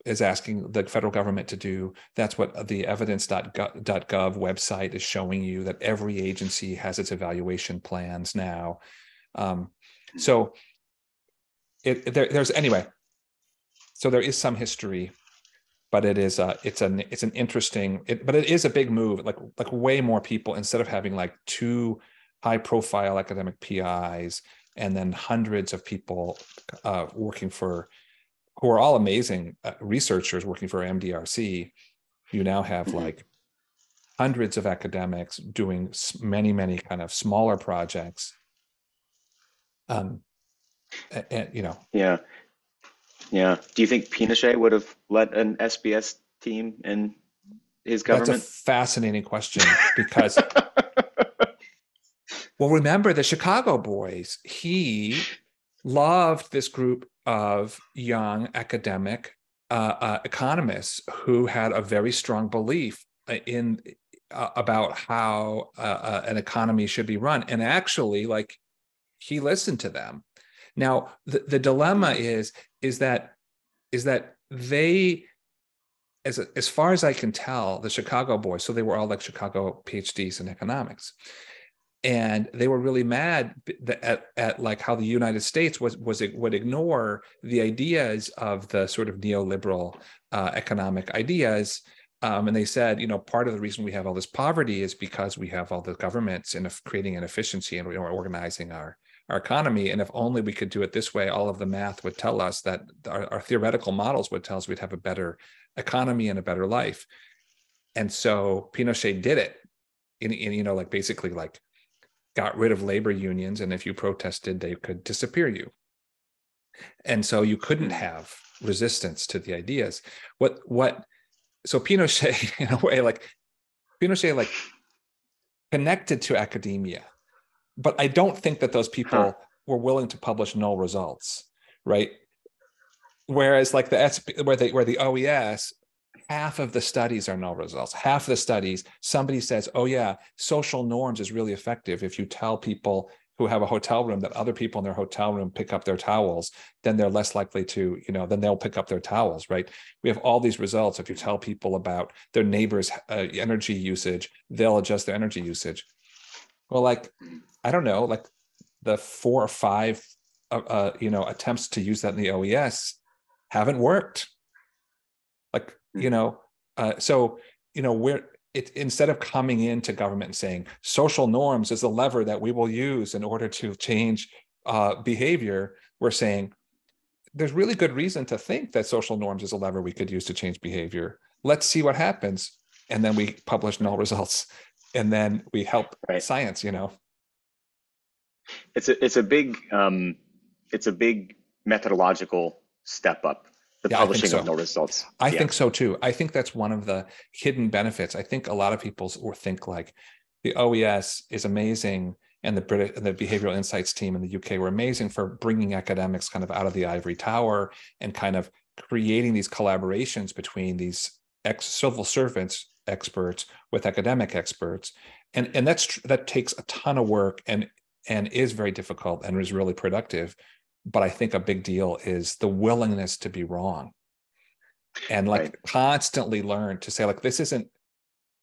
is asking the federal government to do. That's what the evidence.gov website is showing you, that every agency has its evaluation plans now. So there is some history, but it is a big move. Like way more people, instead of having like two high profile academic PIs, and then hundreds of people who are all amazing researchers working for MDRC, you now have like hundreds of academics doing many, many kind of smaller projects. Yeah. Do you think Pinochet would have let an SBS team in his government? That's a fascinating question because. Well, remember the Chicago boys, he loved this group of young academic economists who had a very strong belief about how an economy should be run. And actually, like, he listened to them. Now, the dilemma is that they, as far as I can tell, the Chicago boys, so they were all like Chicago PhDs in economics. And they were really mad at like how the United States would ignore the ideas of the sort of neoliberal economic ideas. And they said, part of the reason we have all this poverty is because we have all the governments creating inefficiency and we're organizing our economy. And if only we could do it this way, all of the math would tell us that our theoretical models would tell us we'd have a better economy and a better life. And so Pinochet did it got rid of labor unions, and if you protested, they could disappear you. And so you couldn't have resistance to the ideas. What so Pinochet, in a way, like Pinochet, like connected to academia, but I don't think that those people were willing to publish null results, right? Whereas like the where the OES, half of the studies are null results. Half of the studies, somebody says, oh yeah, social norms is really effective. If you tell people who have a hotel room that other people in their hotel room pick up their towels, then they're less likely to, you know, then they'll pick up their towels, right? We have all these results. If you tell people about their neighbor's energy usage, they'll adjust their energy usage. Well, like, I don't know, like the 4 or 5, attempts to use that in the OES haven't worked. Like, instead of coming into government and saying social norms is the lever that we will use in order to change behavior, we're saying there's really good reason to think that social norms is a lever we could use to change behavior. Let's see what happens. And then we publish null results. And then we help science, you know. It's a big methodological step up. The publishing of null results. I think so too. I think that's one of the hidden benefits. I think a lot of people think like the OES is amazing, and the British and the Behavioral Insights team in the UK were amazing for bringing academics kind of out of the ivory tower and kind of creating these collaborations between these civil servants experts with academic experts, and that takes a ton of work and is very difficult and is really productive. But I think a big deal is the willingness to be wrong and like constantly learn to say, like, this isn't,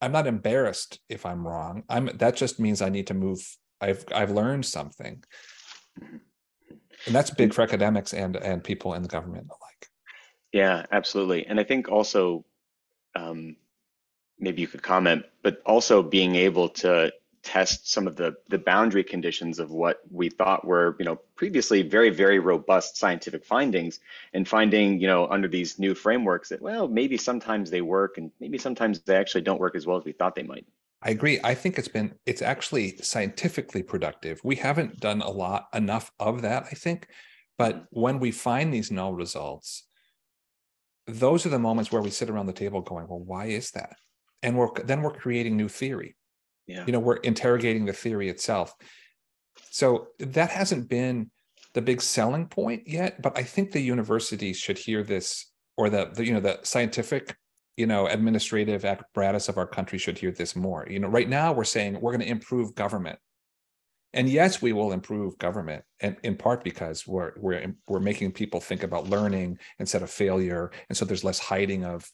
I'm not embarrassed if I'm wrong. That just means I need to move. I've learned something. And that's big for academics and people in the government alike. Yeah, absolutely. And I think also, maybe you could comment, but also being able to test some of the boundary conditions of what we thought were, previously very, very robust scientific findings, and finding, under these new frameworks that, well, maybe sometimes they work and maybe sometimes they actually don't work as well as we thought they might. I agree. I think it's actually scientifically productive. We haven't done enough of that, I think. But when we find these null results, those are the moments where we sit around the table going, well, why is that? And we're creating new theory. Yeah. We're interrogating the theory itself. So that hasn't been the big selling point yet, but I think the university should hear this, or the scientific, administrative apparatus of our country should hear this more. Right now we're saying we're going to improve government. And yes, we will improve government, and in part because we're making people think about learning instead of failure, and so there's less hiding of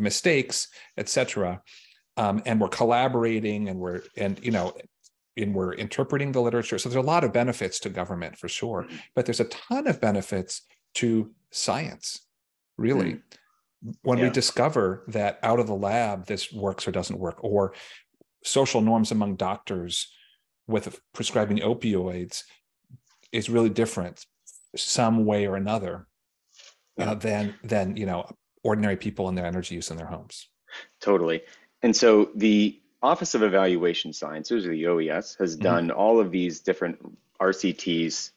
mistakes, et cetera. And we're collaborating, and we're interpreting the literature. So there's a lot of benefits to government for sure, but there's a ton of benefits to science, really. When we discover that out of the lab, this works or doesn't work, or social norms among doctors with prescribing opioids is really different some way or another than ordinary people and their energy use in their homes. Totally. And so the Office of Evaluation Sciences, or the OES, has done all of these different RCTs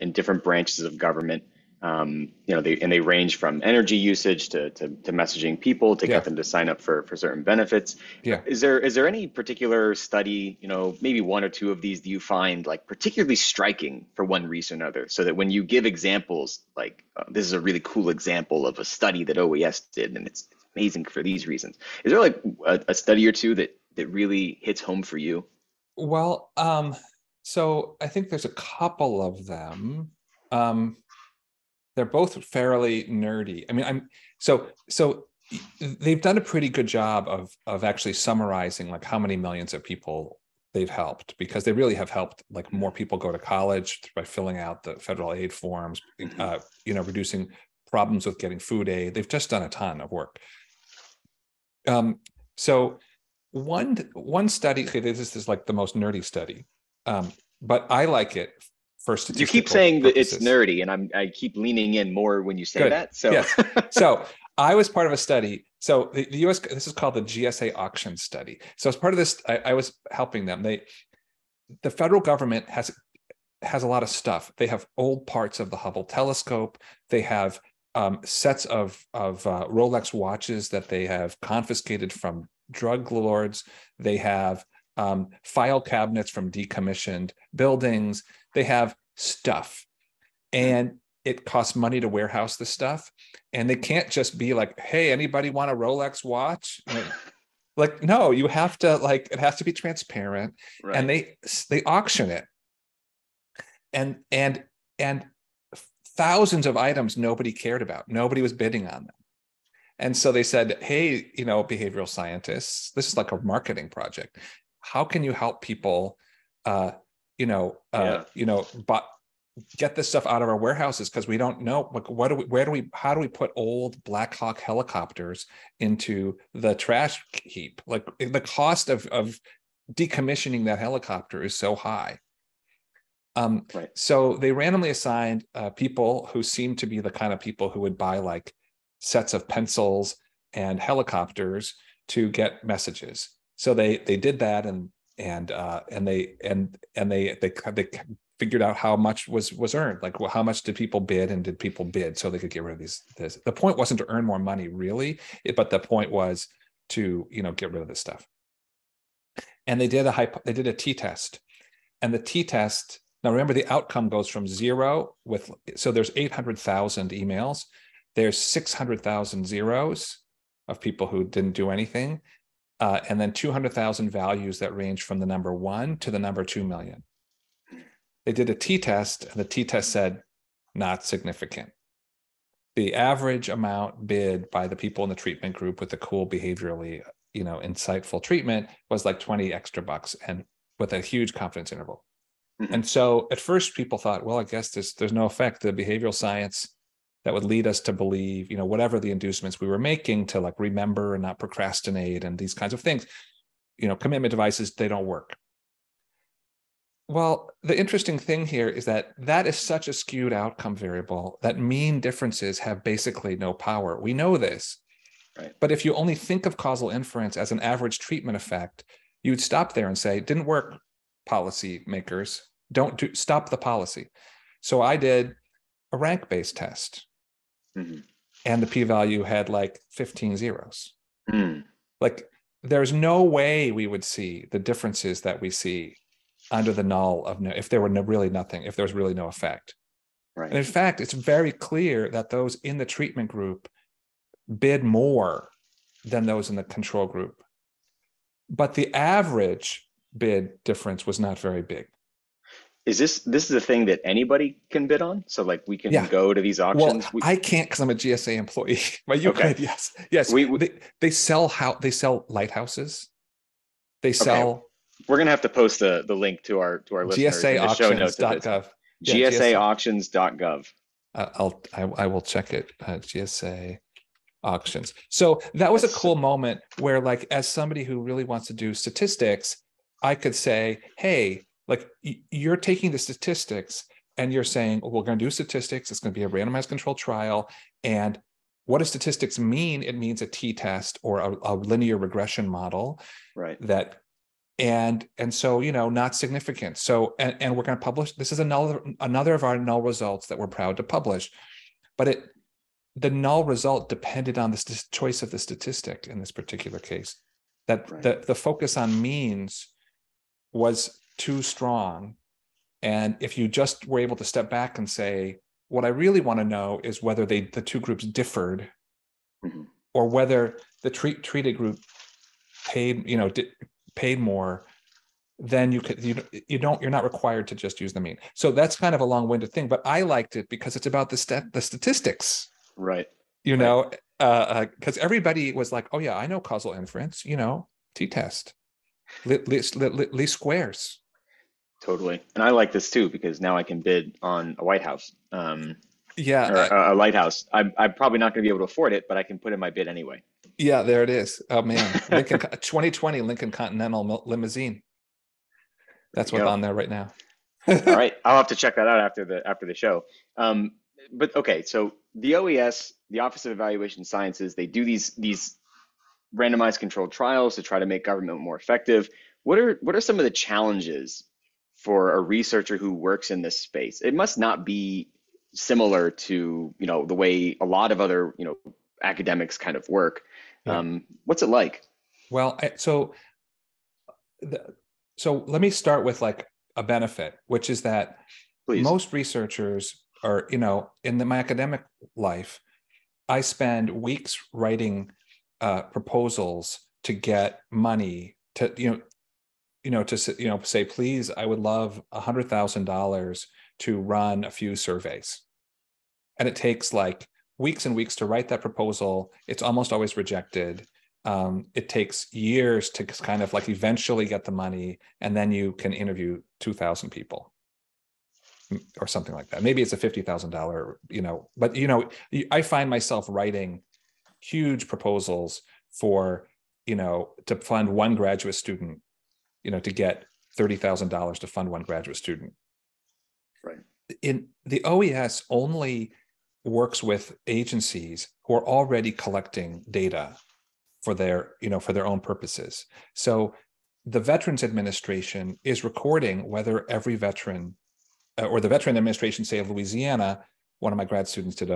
in different branches of government. They range from energy usage to messaging people to get them to sign up for certain benefits. Yeah. Is there any particular study, maybe one or two of these, do you find like particularly striking for one reason or another? So that when you give examples, like this is a really cool example of a study that OES did, and it's amazing for these reasons. Is there like a study or two that really hits home for you? Well, so I think there's a couple of them. They're both fairly nerdy. I mean, so they've done a pretty good job of actually summarizing like how many millions of people they've helped, because they really have helped like more people go to college by filling out the federal aid forms, reducing problems with getting food aid. They've just done a ton of work. So one study, this is like the most nerdy study, but I like it first. You keep saying purposes. That it's nerdy, and I keep leaning in more when you say Good. That. So. Yes. So I was part of a study. So the U.S. this is called the GSA auction study. So as part of this, I was helping them. The federal government has a lot of stuff. They have old parts of the Hubble telescope. They have sets of Rolex watches that they have confiscated from drug lords. They have file cabinets from decommissioned buildings. They have stuff. And it costs money to warehouse the stuff. And they can't just be like, hey, anybody want a Rolex watch? Like, no, you have to, like, it has to be transparent. Right. And they auction it. And thousands of items nobody cared about. Nobody was bidding on them. And so they said, hey, you know, behavioral scientists, this is like a marketing project. How can you help people, get this stuff out of our warehouses? Because we don't know, like, how do we put old Black Hawk helicopters into the trash heap? Like, the cost of decommissioning that helicopter is so high. Right. So they randomly assigned people who seemed to be the kind of people who would buy like sets of pencils and helicopters to get messages. So they did that, and they figured out how much was earned. Like, well, how much did people bid, and did people bid so they could get rid of these? The point wasn't to earn more money, really, but the point was to, you know, get rid of this stuff. And they did a t-test, and the t-test. Now, remember, the outcome goes from zero so there's 800,000 emails. There's 600,000 zeros of people who didn't do anything. And then 200,000 values that range from the number 1 to the number 2 million. They did a t-test, and the t-test said, not significant. The average amount bid by the people in the treatment group with the cool behaviorally, you know, insightful treatment was like 20 extra bucks, and with a huge confidence interval. And so at first people thought, well, I guess there's no effect. The behavioral science that would lead us to believe, you know, whatever the inducements we were making to, like, remember and not procrastinate and these kinds of things, you know, commitment devices, they don't work. Well, the interesting thing here is that is such a skewed outcome variable that mean differences have basically no power. We know this. Right. But if you only think of causal inference as an average treatment effect, you'd stop there and say, didn't work. Policy makers, stop the policy. So I did a rank-based test, and the p-value had like 15 zeros. Like, there's no way we would see the differences that we see under the null of no, if there were really nothing, if there was really no effect. Right. And in fact, it's very clear that those in the treatment group bid more than those in the control group. But the average bid difference was not very big. Is this is a thing that anybody can bid on? So, like, we can go to these auctions? Well, I can't, because I'm a GSA employee, but you could, yes. They sell lighthouses. They sell. Okay. We're going to have to post the link to our listeners in the show notes. GSAauctions.gov. Yeah, GSAauctions.gov. I will check it. GSA auctions. So that was a cool moment where, like, as somebody who really wants to do statistics, I could say, hey, like, you're taking the statistics and you're saying, well, we're going to do statistics. It's going to be a randomized controlled trial. And what does statistics mean? It means a t-test or a linear regression model. Right. That, and so, you know, not significant. So, and we're going to publish, this is another of our null results that we're proud to publish, but the null result depended on the choice of the statistic in this particular case, that right. the focus on means was too strong. And if you just were able to step back and say, what I really want to know is whether the two groups differed, or whether the treated group paid more, then you're not required to just use the mean. So that's kind of a long-winded thing, but I liked it because it's about the statistics. Right. You know, because everybody was like, oh yeah, I know causal inference, you know, t-test. Least squares. Totally. And I like this too, because now I can bid on a White House. A lighthouse. I'm probably not going to be able to afford it, but I can put in my bid anyway. Yeah, there it is. Oh man, Lincoln 2020 Lincoln Continental limousine. That's what's on there right now. All right, I'll have to check that out after the show. But okay, so the OES, the Office of Evaluation Sciences, they do these randomized controlled trials to try to make government more effective. What are some of the challenges for a researcher who works in this space? It must not be similar to, you know, the way a lot of other, you know, academics kind of work. Yeah. What's it like? Well, so let me start with like a benefit, which is that most researchers are, you know, in my academic life, I spend weeks writing proposals to get money to, say, please, I would love $100,000 to run a few surveys. And it takes like weeks and weeks to write that proposal. It's almost always rejected. It takes years to kind of like eventually get the money, and then you can interview 2,000 people or something like that. Maybe it's a $50,000, you know, but, you know, I find myself writing huge proposals for, you know, to fund one graduate student, you know, to get $30,000 to fund one graduate student. Right. In the OES only works with agencies who are already collecting data for their, you know, for their own purposes. So the Veterans Administration is recording whether every veteran, or the Veteran Administration, say, of Louisiana, one of my grad students did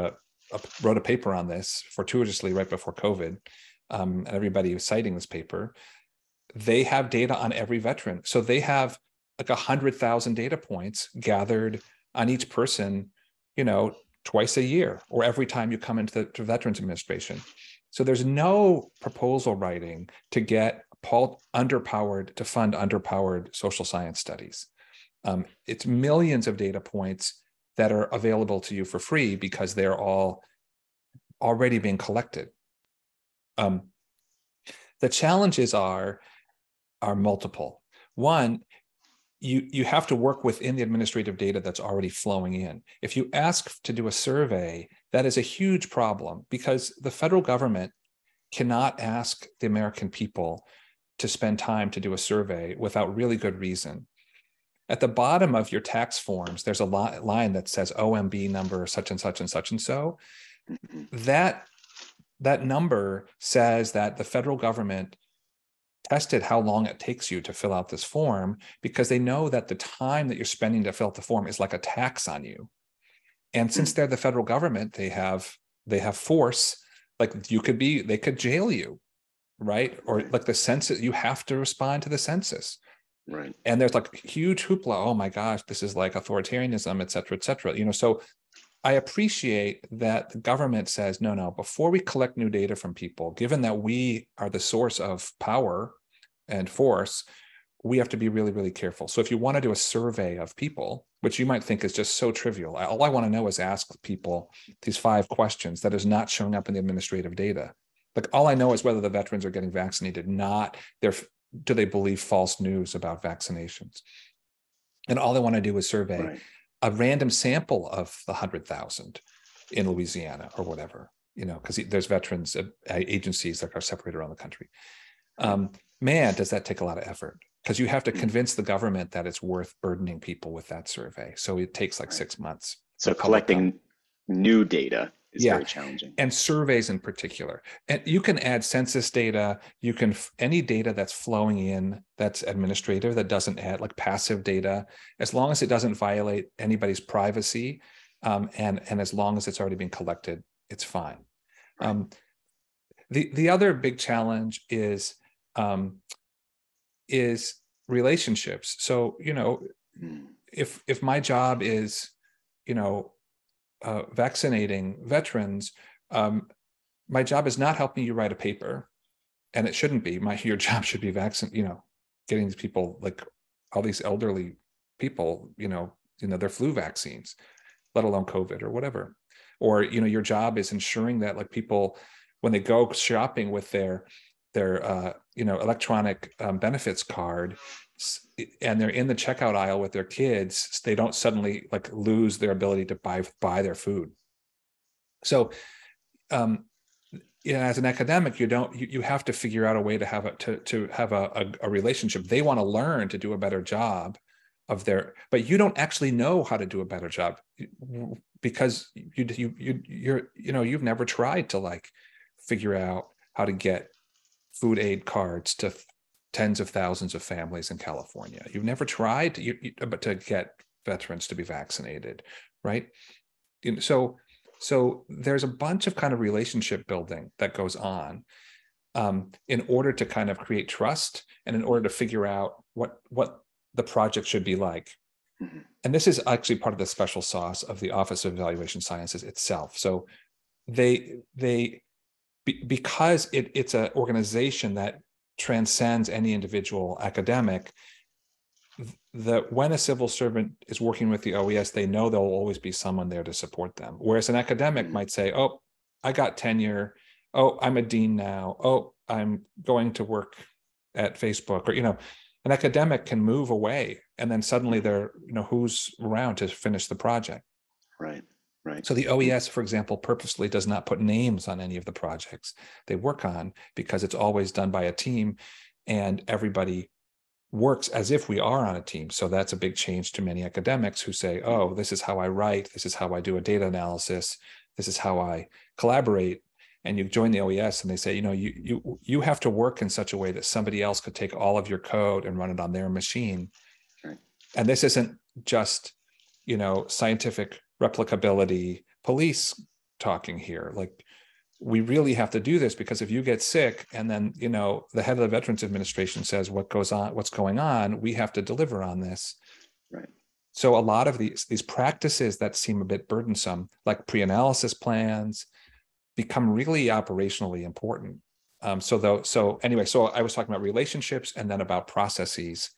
wrote a paper on this fortuitously right before COVID, and everybody was citing this paper. They have data on every veteran. So they have like 100,000 data points gathered on each person, you know, twice a year or every time you come into the Veterans Administration. So there's no proposal writing to get to fund underpowered social science studies. It's millions of data points that are available to you for free because they're all already being collected. The challenges are multiple. One, you have to work within the administrative data that's already flowing in. If you ask to do a survey, that is a huge problem because the federal government cannot ask the American people to spend time to do a survey without really good reason. At the bottom of your tax forms, there's a line that says OMB number such and such and such and so. That number says that the federal government tested how long it takes you to fill out this form because they know that the time that you're spending to fill out the form is like a tax on you. And since they're the federal government, they have force, like they could jail you, right? Or like the census, you have to respond to the census. Right. And there's like huge hoopla. Oh my gosh, this is like authoritarianism, et cetera, et cetera. You know, so I appreciate that the government says, no, before we collect new data from people, given that we are the source of power and force, we have to be really, really careful. So if you want to do a survey of people, which you might think is just so trivial, all I want to know is ask people these 5 questions that is not showing up in the administrative data. Like all I know is whether the veterans are getting vaccinated, not do they believe false news about vaccinations? And all they want to do is survey. Right. A random sample of the 100,000 in Louisiana or whatever, you know, because there's veterans agencies that are separated around the country. Man, does that take a lot of effort because you have to convince the government that it's worth burdening people with that survey. So it takes like 6 months. So collecting new data is very challenging. And surveys in particular. And you can add census data. You can, any data that's flowing in that's administrative, that doesn't add like passive data, as long as it doesn't violate anybody's privacy and as long as it's already been collected, it's fine. Right. The other big challenge is relationships. So, you know, if my job is, you know, vaccinating veterans, my job is not helping you write a paper, and it shouldn't be. Your job should be getting these people, like all these elderly people, you know their flu vaccines, let alone COVID or whatever. Or you know, your job is ensuring that like people, when they go shopping with their you know electronic benefits card, and they're in the checkout aisle with their kids, they don't suddenly like lose their ability to buy their food. So, you know, as an academic, you have to figure out a way to have a relationship. They want to learn to do a better job of but you don't actually know how to do a better job because you've never tried to like figure out how to get food aid cards to tens of thousands of families in California. You've never tried to get veterans to be vaccinated, right? you know, so there's a bunch of kind of relationship building that goes on in order to kind of create trust and in order to figure out what the project should be like. Mm-hmm. And this is actually part of the special sauce of the Office of Evaluation Sciences itself. So because it's an organization that transcends any individual academic, that when a civil servant is working with the OES, they know there'll always be someone there to support them. Whereas an academic mm-hmm. might say, oh, I got tenure. Oh, I'm a dean now. Oh, I'm going to work at Facebook, or, you know, an academic can move away and then suddenly they're, you know, who's around to finish the project. Right, right. So the OES, for example, purposely does not put names on any of the projects they work on because it's always done by a team and everybody works as if we are on a team. So that's a big change to many academics who say, oh, this is how I write. This is how I do a data analysis. This is how I collaborate. And you join the OES and they say, you know, you have to work in such a way that somebody else could take all of your code and run it on their machine. Right. And this isn't just, you know, scientific replicability police talking here. Like, we really have to do this because if you get sick and then, you know, the head of the Veterans Administration says what goes on, what's going on, we have to deliver on this. Right. So a lot of these practices that seem a bit burdensome, like pre-analysis plans, become really operationally important. So I was talking about relationships and then about processes.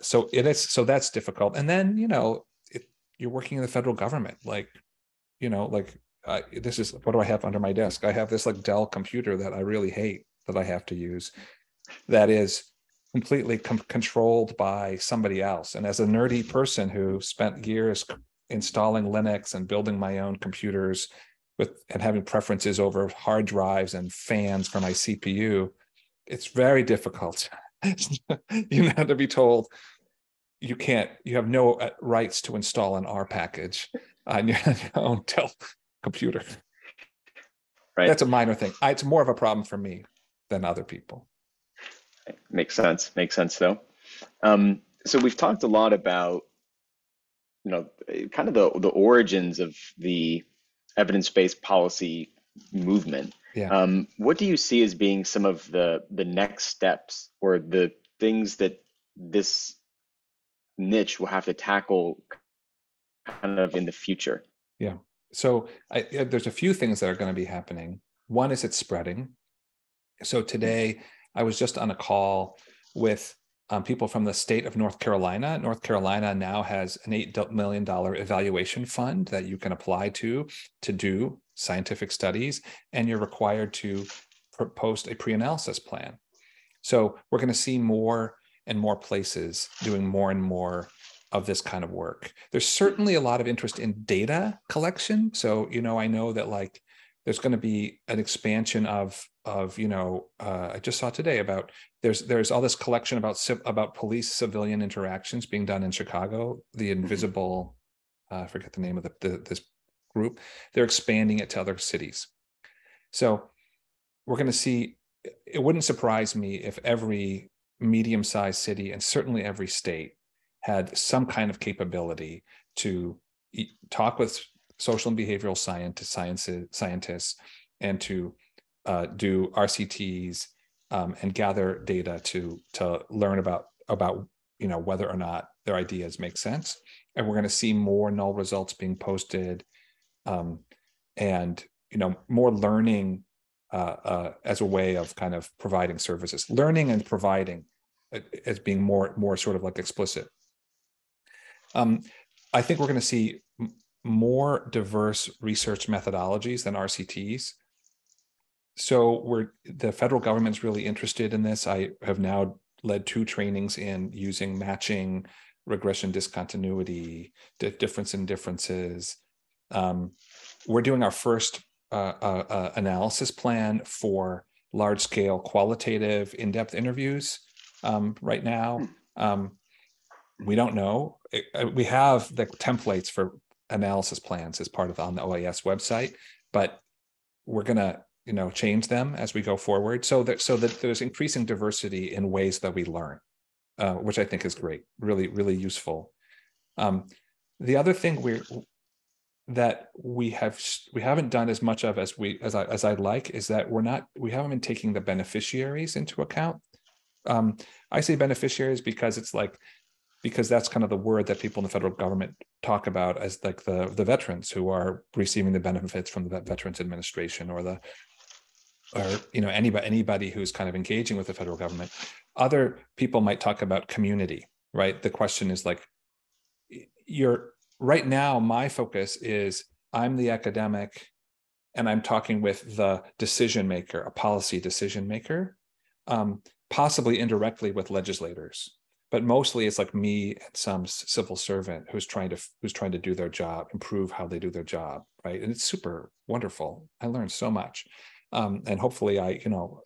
So that's difficult. And then, you know, you're working in the federal government, like, you know, like, this is, what do I have under my desk? I have this like Dell computer that I really hate that I have to use that is completely controlled by somebody else. And as a nerdy person who spent years installing Linux and building my own computers and having preferences over hard drives and fans for my CPU, it's very difficult, you know, to be told you have no rights to install an R package on your own Dell computer. Right. That's a minor thing. It's more of a problem for me than other people. Makes sense though. So we've talked a lot about, you know, kind of the origins of the evidence-based policy movement. Yeah. What do you see as being some of the next steps or the things that this niche will have to tackle kind of in the future? Yeah. So there's a few things that are going to be happening. One is it's spreading. So today I was just on a call with people from the state of North Carolina. North Carolina now has an $8 million evaluation fund that you can apply to do scientific studies, and you're required to post a pre-analysis plan. So we're going to see more and more places doing more and more of this kind of work. There's certainly a lot of interest in data collection. So, you know, I know that like there's going to be an expansion of, you know, I just saw today about there's all this collection about police civilian interactions being done in Chicago, the invisible, I forget the name of this group. They're expanding it to other cities. So we're going to see, it wouldn't surprise me if every medium-sized city and certainly every state had some kind of capability to talk with social and behavioral scientists and to do RCTs and gather data to learn about, you know, whether or not their ideas make sense. And we're going to see more null results being posted and, you know, more learning as a way of kind of providing services. Learning and providing as being more sort of like explicit. I think we're going to see more diverse research methodologies than RCTs. So the federal government's really interested in this. I have now led 2 trainings in using matching, regression discontinuity, difference in differences. We're doing our first analysis plan for large-scale qualitative in-depth interviews right now. We don't know. We have the templates for analysis plans as part of on the OAS website, but we're going to, you know, change them as we go forward so that there's increasing diversity in ways that we learn, which I think is great, really, really useful. The other thing that we haven't done as much of as I'd like is that we haven't been taking the beneficiaries into account. I say beneficiaries because because that's kind of the word that people in the federal government talk about as like the veterans who are receiving the benefits from the Veterans Administration or anybody who's kind of engaging with the federal government. Other people might talk about community, right? The question is right now, my focus is I'm the academic and I'm talking with the decision maker, a policy decision maker, possibly indirectly with legislators, but mostly it's like me and some civil servant who's trying to do their job, improve how they do their job, right? And it's super wonderful. I learned so much. And hopefully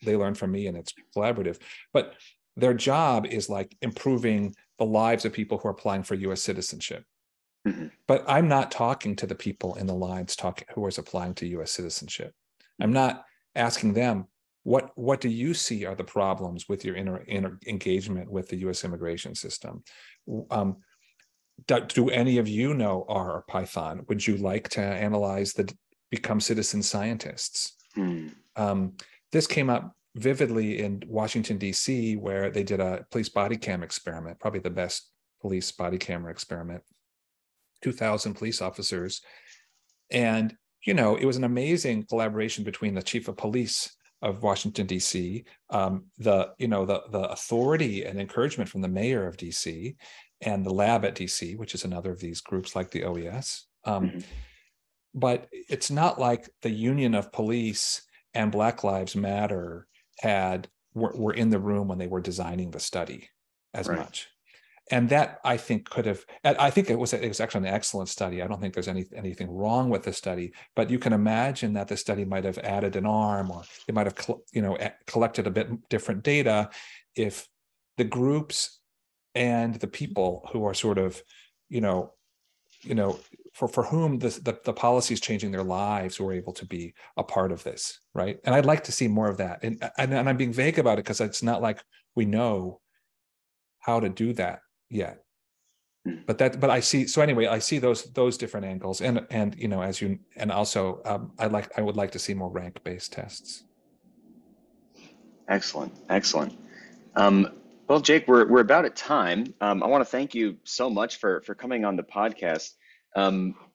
they learn from me and it's collaborative, but their job is like improving the lives of people who are applying for US citizenship. But I'm not talking to the people in the lines who are applying to U.S. citizenship. I'm not asking them, what do you see are the problems with your inner engagement with the U.S. immigration system? Do any of you know R or Python? Would you like to become citizen scientists? Mm. This came up vividly in Washington, D.C., where they did a police body cam experiment, probably the best police body camera experiment. 2,000 police officers. And, it was an amazing collaboration between the chief of police of Washington, D.C., the authority and encouragement from the mayor of D.C. and the lab at D.C., which is another of these groups like the OES. But it's not like the Union of Police and Black Lives Matter were in the room when they were designing the study as right. much. And that I think it was actually an excellent study. I don't think there's anything wrong with the study, but you can imagine that the study might have added an arm, or they might have collected a bit different data if the groups and the people who are sort of for whom the policy is changing their lives were able to be a part of this, right? And I'd like to see more of that. And I'm being vague about it because it's not like we know how to do that. Yeah, but I see. So anyway, I see those different angles, and also I would like to see more rank-based tests. Excellent. Well, Jake, we're about at time. I want to thank you so much for coming on the podcast.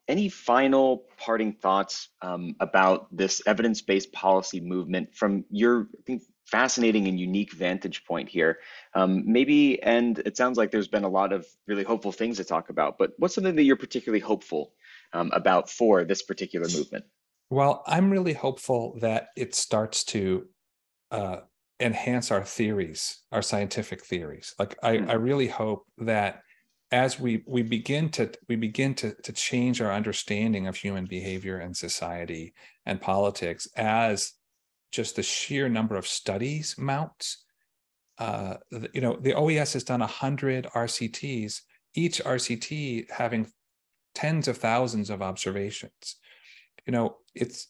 Any final parting thoughts about this evidence-based policy movement from your fascinating and unique vantage point here? Maybe, and it sounds like there's been a lot of really hopeful things to talk about, but what's something that you're particularly hopeful about for this particular movement? Well, I'm really hopeful that it starts to enhance our theories, our scientific theories. I really hope that as we begin to change our understanding of human behavior and society and politics, as just the sheer number of studies mounts. The OES has done 100 RCTs, each RCT having tens of thousands of observations. It's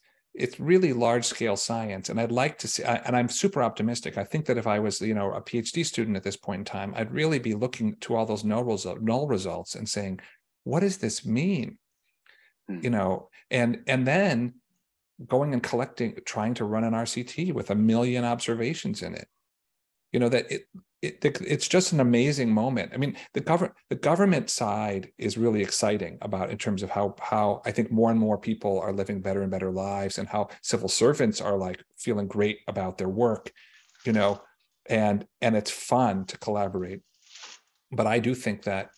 really large scale science. And I'd like to see, and I'm super optimistic. I think that if I was, a PhD student at this point in time, I'd really be looking to all those null results and saying, what does this mean? And then going and collecting, trying to run an RCT with 1 million observations in it. It's just an amazing moment. I mean, the government side is really exciting about in terms of how I think more and more people are living better and better lives, and how civil servants are feeling great about their work, and it's fun to collaborate. But I do think that,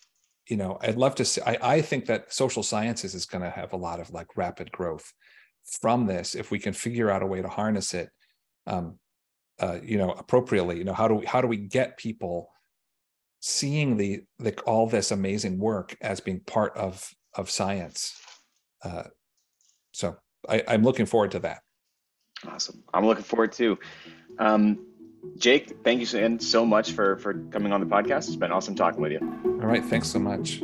I'd love to see, I think that social sciences is going to have a lot of rapid growth from this if we can figure out a way to harness it appropriately. How do we get people seeing all this amazing work as being part of science? So I'm looking forward to that. Awesome. I'm looking forward too. Jake, thank you so much for coming on the podcast. It's been awesome talking with you. All right, thanks so much.